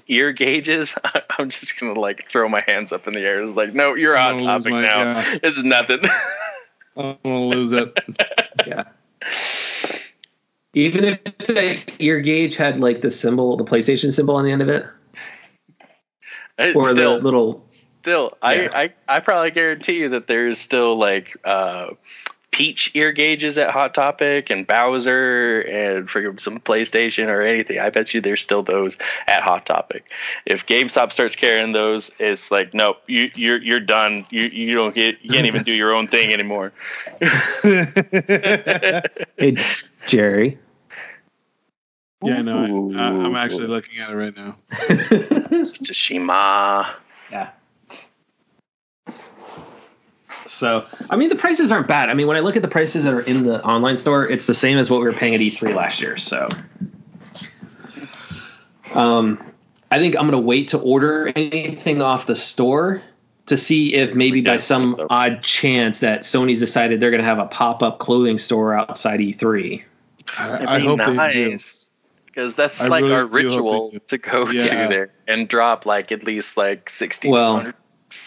ear gauges, I'm just gonna like throw my hands up in the air. It's like, no, you're on topic my, now yeah. This is nothing. I'm gonna lose it. Yeah, even if the ear gauge had like the symbol, the PlayStation symbol on the end of it, it's or still, the little still, yeah. I, I, I probably guarantee you that there's still like uh, Peach ear gauges at Hot Topic and Bowser and for some PlayStation or anything. I bet you there's still those at Hot Topic. If GameStop starts carrying those, it's like, nope, you, you're you're done. You you don't get you can't even do your own thing anymore. Hey, Jerry. Yeah, no, I, I, I'm actually looking at it right now. Tsushima. Yeah. So, I mean, the prices aren't bad. I mean, when I look at the prices that are in the online store, it's the same as what we were paying at E three last year. So, um, I think I'm going to wait to order anything off the store to see if maybe by some odd chance that Sony's decided they're going to have a pop-up clothing store outside E three. That'd I, I be hope nice. They do. Because that's I like really our ritual to go yeah. to there and drop like at least like sixteen. Well,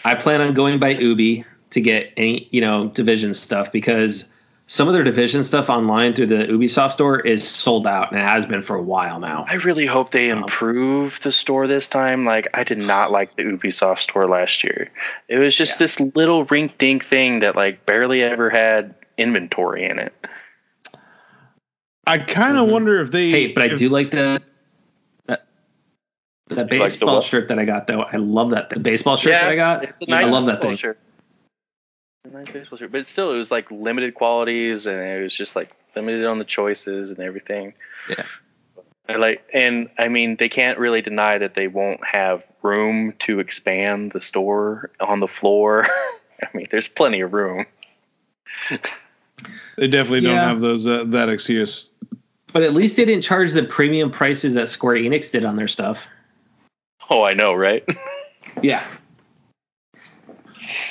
I plan on going by Ubi to get any, you know, Division stuff, because some of their Division stuff online through the Ubisoft store is sold out, and it has been for a while now. I really hope they improve the store this time. Like, I did not like the Ubisoft store last year. It was just yeah. this little rink-dink thing that like barely ever had inventory in it. I kind of mm-hmm. wonder if they. Hey, but if, I do like the that, that baseball like shirt that I got, though. I love that the baseball shirt yeah, that I got. It's a nice I love that thing. Shirt. It's a nice baseball shirt, but still, it was like limited qualities, and it was just like limited on the choices and everything. Yeah. I like, and I mean, they can't really deny that they won't have room to expand the store on the floor. I mean, there's plenty of room. They definitely don't yeah. have those uh, that excuse. But at least they didn't charge the premium prices that Square Enix did on their stuff. Oh, I know, right? yeah.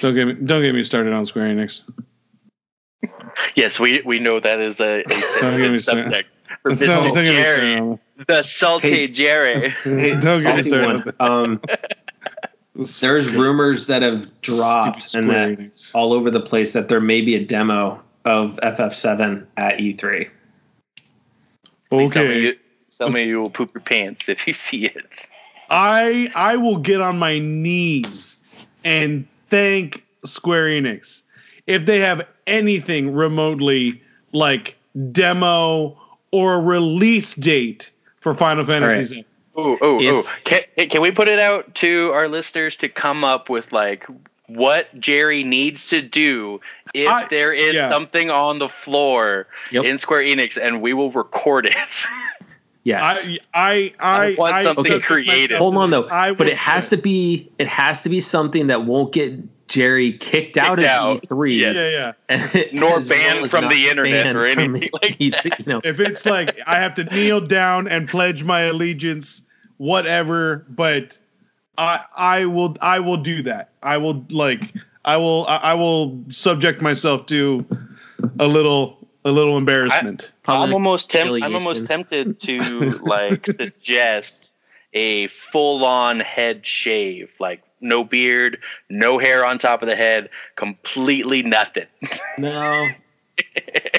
Don't get me don't get me started on Square Enix. Yes, we we know that is a, a sensitive subject. For no, Jerry, the salty hey, Jerry. Hey, don't get me started. Um, there's rumors that have dropped and that Enix. all over the place that there may be a demo of F F seven at E three. Okay. Tell me, you, tell me you will poop your pants if you see it. I I will get on my knees and thank Square Enix if they have anything remotely like demo or release date for Final Fantasy seven. Oh oh oh! Can can we put it out to our listeners to come up with like what Jerry needs to do if I, there is yeah. something on the floor yep. in Square Enix, and we will record it. yes, I I I, I want I, something okay. creative. Hold on though, I but it has to be it has to be something that won't get Jerry kicked, kicked out of E three, yeah, yeah, nor banned from the internet or anything like that. You know. If it's like I have to kneel down and pledge my allegiance, whatever, but. I I will I will do that. I will like I will I, I will subject myself to a little a little embarrassment. I, I'm almost temp- I'm almost tempted to like suggest a full on head shave, like no beard, no hair on top of the head, completely nothing. No.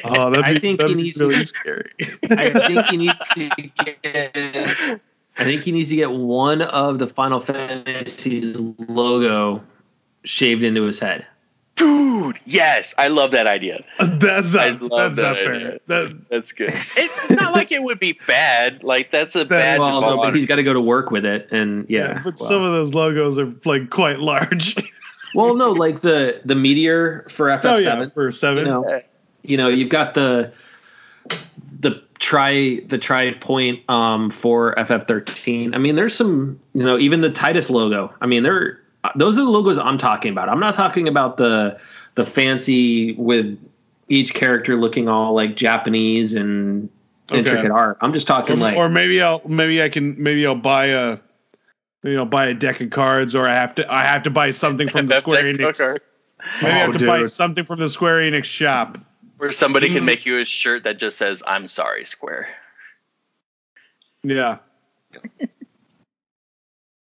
Oh, that'd be, I think that'd he be needs really to, scary. I think he needs to get. I think he needs to get one of the Final Fantasy's logo shaved into his head. Dude, yes, I love that idea. That's not, that's that not fair. That, that's good. It's not like it would be bad. Like that's a bad. Well, no, but he's got to go to work with it, and yeah. yeah but well. Some of those logos are like quite large. Well, no, like the the meteor for F F seven. Oh, yeah, for seven. You know, you know, you've got the. the try the try point um for F F thirteen. I mean, there's some, you know, even the Titus logo. I mean, there those are the logos I'm talking about. I'm not talking about the the fancy with each character looking all like Japanese and okay. intricate art. I'm just talking or, like or maybe I'll maybe I can maybe I'll buy a maybe I'll buy a deck of cards or I have to I have to buy something from the Square Enix. Maybe oh, I have to dude. buy something from the Square Enix shop. Where somebody can make you a shirt that just says, "I'm sorry, Square." Yeah.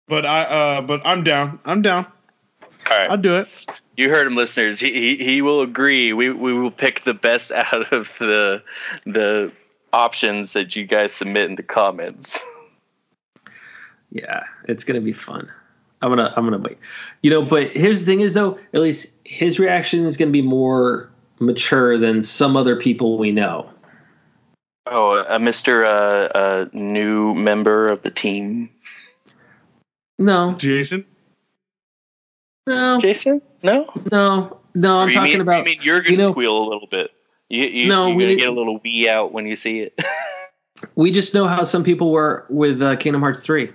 but I, uh, but I'm down. I'm down. All right, I'll do it. You heard him, listeners. He he, he will agree. We we will pick the best out of the the options that you guys submit in the comments. Yeah, it's gonna be fun. I'm gonna I'm gonna wait. You know, but here's the thing is though, at least his reaction is gonna be more mature than some other people we know. Oh, a uh, Mister Uh, uh, new member of the team. No, Jason. No, Jason. No, no, no. I'm you talking mean, about. I mean, you're gonna you know, squeal a little bit. You, you, no, you're we, gonna get a little wee out when you see it. We just know how some people were with uh, Kingdom Hearts three.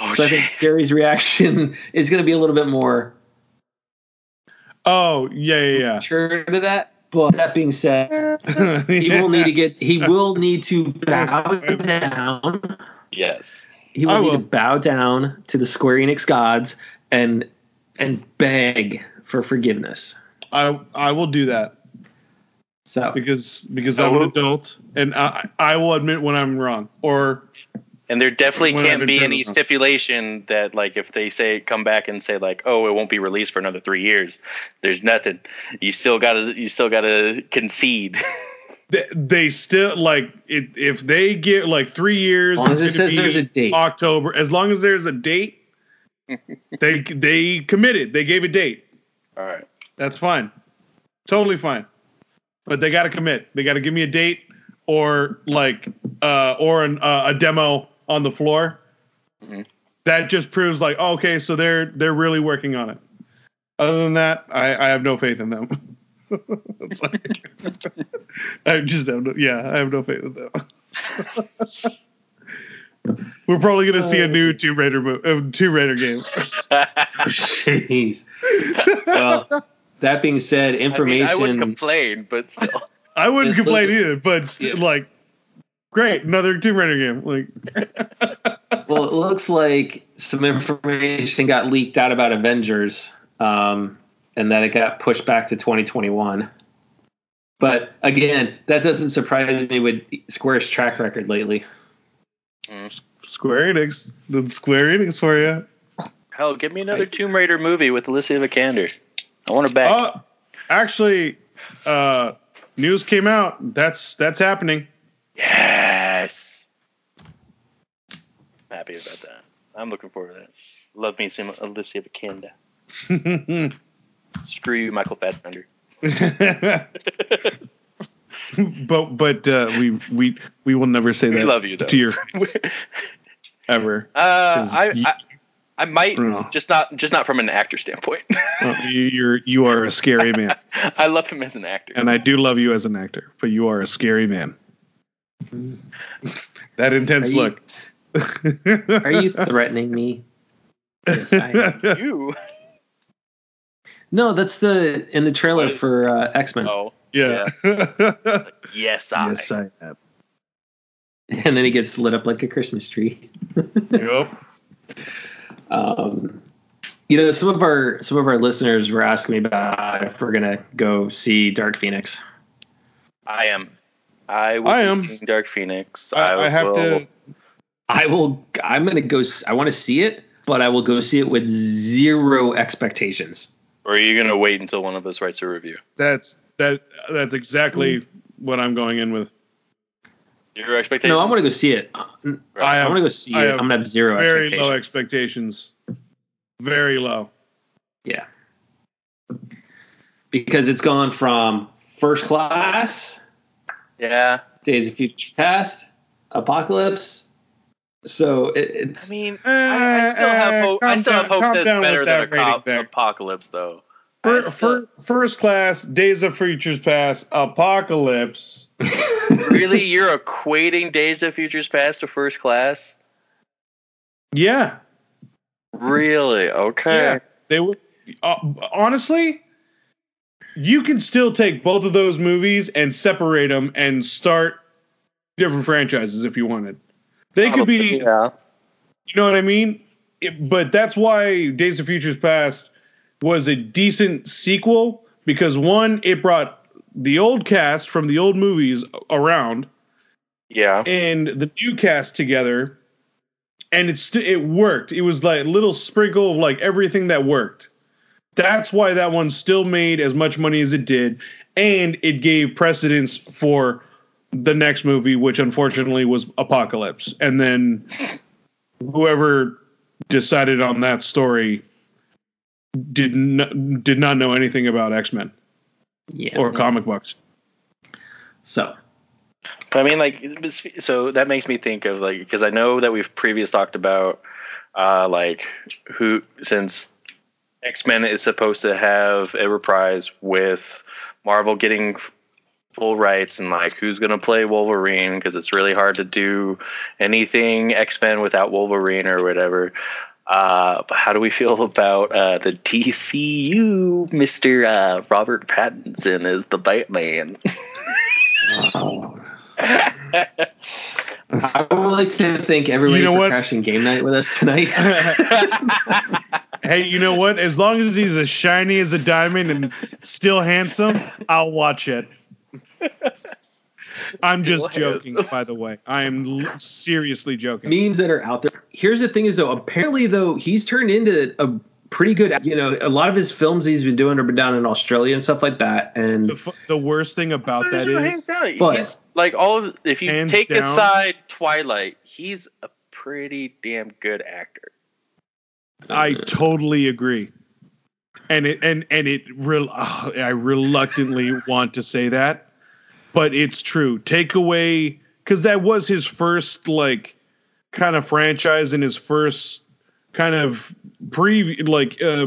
Oh, so geez. I think Gary's reaction is going to be a little bit more. Oh yeah, yeah, yeah. Sure to that. But that being said, he will need to get. He will need to bow down. Yes, he will I need will. to bow down to the Square Enix gods and and beg for forgiveness. I I will do that. So because because I'm an adult, and I I will admit when I'm wrong. Or and there definitely can't be any stipulation that like if they say come back and say like, oh, it won't be released for another three years. There's nothing. You still gotta you still gotta concede. They, they still like it, if they get like three years. As long as it says there's a date, October. As long as there's a date, they they committed. They gave a date. All right, that's fine, totally fine. But they gotta commit. They gotta give me a date or like uh, or an, uh, a demo on the floor. Mm-hmm. That just proves like, oh, okay, so they're they're really working on it. Other than that, I, I have no faith in them. It's like, I just have no, yeah, I have no faith in them. We're probably gonna see a new Tomb Raider mo- uh, Tomb Raider game. Jeez. Well, that being said, information. I mean, I wouldn't complain, but still, I wouldn't complain either. But yeah. like. Great, another Tomb Raider game. Like, well, it looks like some information got leaked out about Avengers, um, and that it got pushed back to twenty twenty-one. But again, that doesn't surprise me with Square's track record lately. Mm. Square Enix, the Square Enix for you. Hell, give me another Tomb Raider movie with Alicia Vikander. I want her back. Uh, actually, uh, news came out. That's that's happening. Yes, I'm happy about that. I'm looking forward to that. Love me some Alicia Vikander. Screw you, Michael Fassbender. but but uh, we we we will never say we that love you, to your face ever. Uh, I, you, I I might I just not just not from an actor standpoint. Well, you, you're you are a scary man. I love him as an actor, and I do love you as an actor. But you are a scary man. That intense are you, look. Are you threatening me? Yes, I am. You? No, that's the in the trailer what? for uh, X-Men. Oh, yeah. yeah. Like, yes, I. Yes, I am. And then he gets lit up like a Christmas tree. Yep. Um, you know, some of our some of our listeners were asking me about if we're gonna go see Dark Phoenix. I am. I will I am. be seeing Dark Phoenix. I, I, I have will, to. I will. I'm going to go. I want to see it, but I will go see it with zero expectations. Or are you going to wait until one of us writes a review? That's that. That's exactly mm. what I'm going in with. Your expectations? No, I'm going to go see it. Right. I am going to go see I it. I'm going to have zero. Very expectations. low expectations. Very low. Yeah. Because it's gone from First Class. Yeah, Days of Future Past, Apocalypse. So it, it's. I mean, uh, I, I still have hope. I still down, have hope that's better that than a co- Apocalypse, though. For, still, for, first Class, Days of Future Past, Apocalypse. Really, you're equating Days of Future Past to First Class? Yeah. Really? Okay. Yeah, they would. Uh, honestly. You can still take both of those movies and separate them and start different franchises if you wanted. They could be, yeah. You know what I mean? It, but that's why Days of Futures Past was a decent sequel because one, it brought the old cast from the old movies around, yeah, and the new cast together, and it st- it worked. It was like a little sprinkle of like everything that worked. That's why that one still made as much money as it did, and it gave precedence for the next movie, which unfortunately was Apocalypse. And then whoever decided on that story did not, did not know anything about X-Men yeah, or yeah. comic books. So, I mean, like, so that makes me think of, like, because I know that we've previously talked about, uh, like, who, since X-Men is supposed to have a reprise with Marvel getting full rights and, like, who's going to play Wolverine, because it's really hard to do anything X-Men without Wolverine or whatever. Uh, but how do we feel about uh, the D C U? Mister Uh, Robert Pattinson is the Batman. Wow. I would like to thank everybody you know for what? crashing game night with us tonight. Hey, you know what? As long as he's as shiny as a diamond and still handsome, I'll watch it. I'm just joking, by the way. I am seriously joking. Memes that are out there. Here's the thing is, though, apparently, though, he's turned into a pretty good, you know, a lot of his films he's been doing are down in Australia and stuff like that. And the, the worst thing about that is, but he's, like, all of, if you take down, aside Twilight, he's a pretty damn good actor. I totally agree. And it, and, and it real, oh, I reluctantly want to say that, but it's true. Take away, cause that was his first, like, kind of franchise and his first kind of pre like, uh,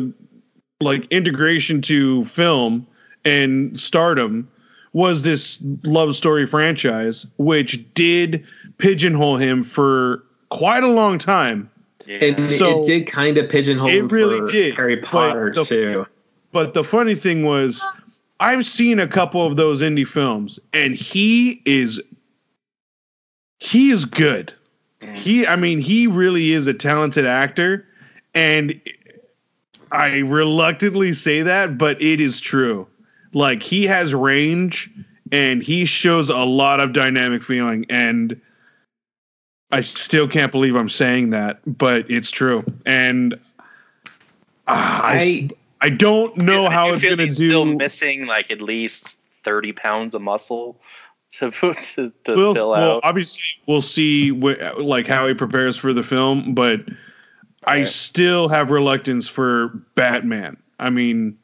like integration to film and stardom was this love story franchise, which did pigeonhole him for quite a long time. Yeah. And so it did kind of pigeonhole it really for did, Harry Potter, but the, too. But the funny thing was, I've seen a couple of those indie films, and he is he is good. He, I mean, he really is a talented actor, and I reluctantly say that, but it is true. Like, he has range, and he shows a lot of dynamic feeling, and I still can't believe I'm saying that, but it's true. And uh, I, I, I don't know I, how I do it's going to do. Still missing, like, at least thirty pounds of muscle to to, to we'll, fill out. Well, obviously, we'll see wh- like how he prepares for the film, but right. I still have reluctance for Batman. I mean,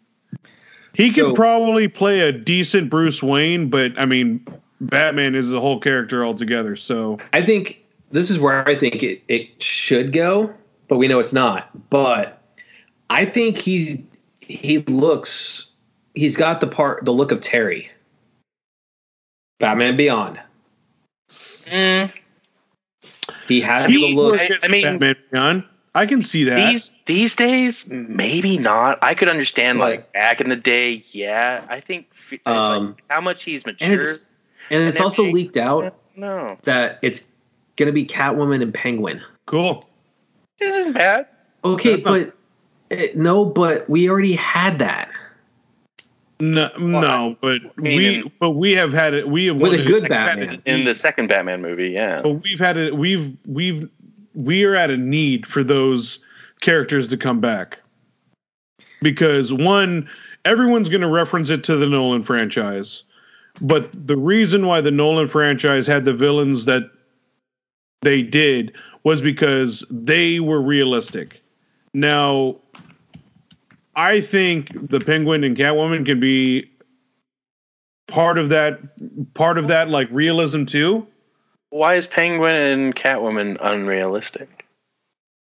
he can so, probably play a decent Bruce Wayne, but I mean, Batman is the whole character altogether. So I think. This is where I think it, it should go, but we know it's not. But I think he's he looks he's got the part the look of Terry. Batman Beyond. Mm. He has he, the look. I, I mean, Batman Beyond. I can see that. These these days, maybe not. I could understand like, like back in the day. Yeah, I think um, like, how much he's mature. And it's, and and it's also he, leaked out. No, that it's. Gonna be Catwoman and Penguin. Cool. Isn't bad. Okay, That's but not... it, no, but we already had that. No, well, no, but I mean, we, but we have had it. We have with a good Batman a in the second Batman movie. Yeah, but we've had it. We've we've we are at a need for those characters to come back because one, everyone's gonna reference it to the Nolan franchise, but the reason why the Nolan franchise had the villains that they did was because they were realistic. Now, I think the Penguin and Catwoman can be part of that, part of that, like realism too. Why is Penguin and Catwoman unrealistic?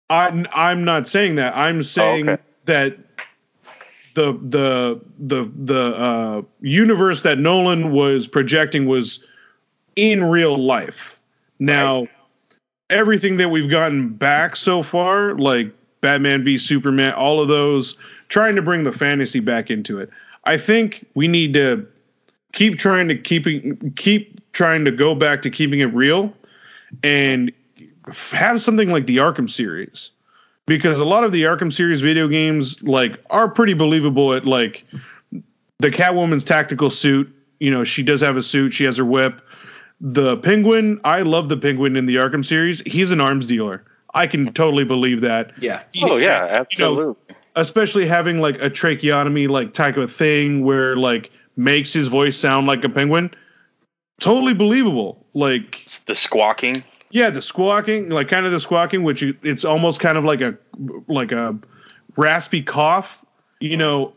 I'm I'm not saying that. I'm saying oh, okay. that the the the the uh, universe that Nolan was projecting was in real life. Now. Right. Everything that we've gotten back so far, like Batman v Superman, all of those, trying to bring the fantasy back into it. I think we need to keep trying to keeping keep trying to go back to keeping it real, and have something like the Arkham series, because a lot of the Arkham series video games like are pretty believable. At like the Catwoman's tactical suit, you know, she does have a suit, she has her whip. The Penguin, I love the Penguin in the Arkham series. He's an arms dealer. I can totally believe that. Yeah. He, oh, yeah, absolutely. You know, especially having, like, a tracheotomy, like, type of thing where, like, makes his voice sound like a penguin. Totally believable. Like... The squawking. Yeah, the squawking, like kind of the squawking, which you, it's almost kind of like a like a raspy cough. You know,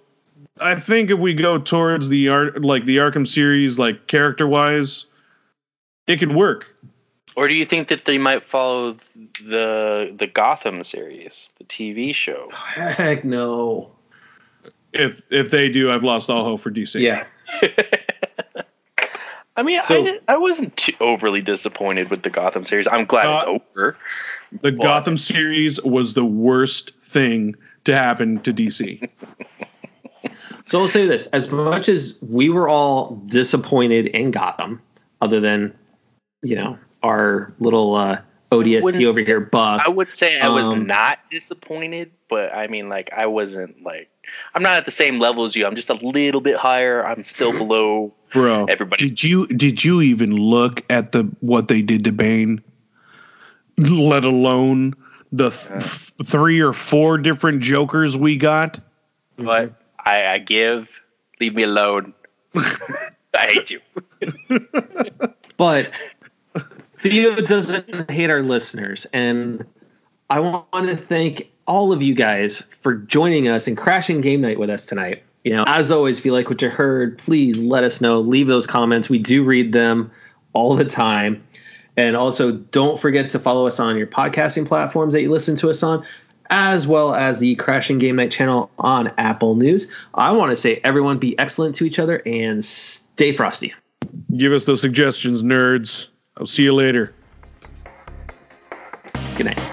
I think if we go towards the art, like the Arkham series, like character wise, it could work. Or do you think that they might follow the the Gotham series, the T V show? Heck no. If if they do, I've lost all hope for D C. Yeah. I mean, so, I, I wasn't too overly disappointed with the Gotham series. I'm glad uh, it's over. The well, Gotham series was the worst thing to happen to D C. So I'll say this. As much as we were all disappointed in Gotham, other than, you know, our little uh, O D S T over here, Buck. I would say I um, was not disappointed, but I mean, like, I wasn't, like, I'm not at the same level as you. I'm just a little bit higher. I'm still below bro, everybody. Did you did you even look at the what they did to Bane? Let alone the th- uh, three or four different Jokers we got. But I, I give. Leave me alone. I hate you. But Theo doesn't hate our listeners, and I want to thank all of you guys for joining us and crashing game night with us tonight. You know, as always, if you like what you heard, please let us know. Leave those comments. We do read them all the time. And also, don't forget to follow us on your podcasting platforms that you listen to us on, as well as the Crashing Game Night channel on Apple News. I want to say, everyone, be excellent to each other and stay frosty. Give us those suggestions, nerds. I'll see you later. Good night.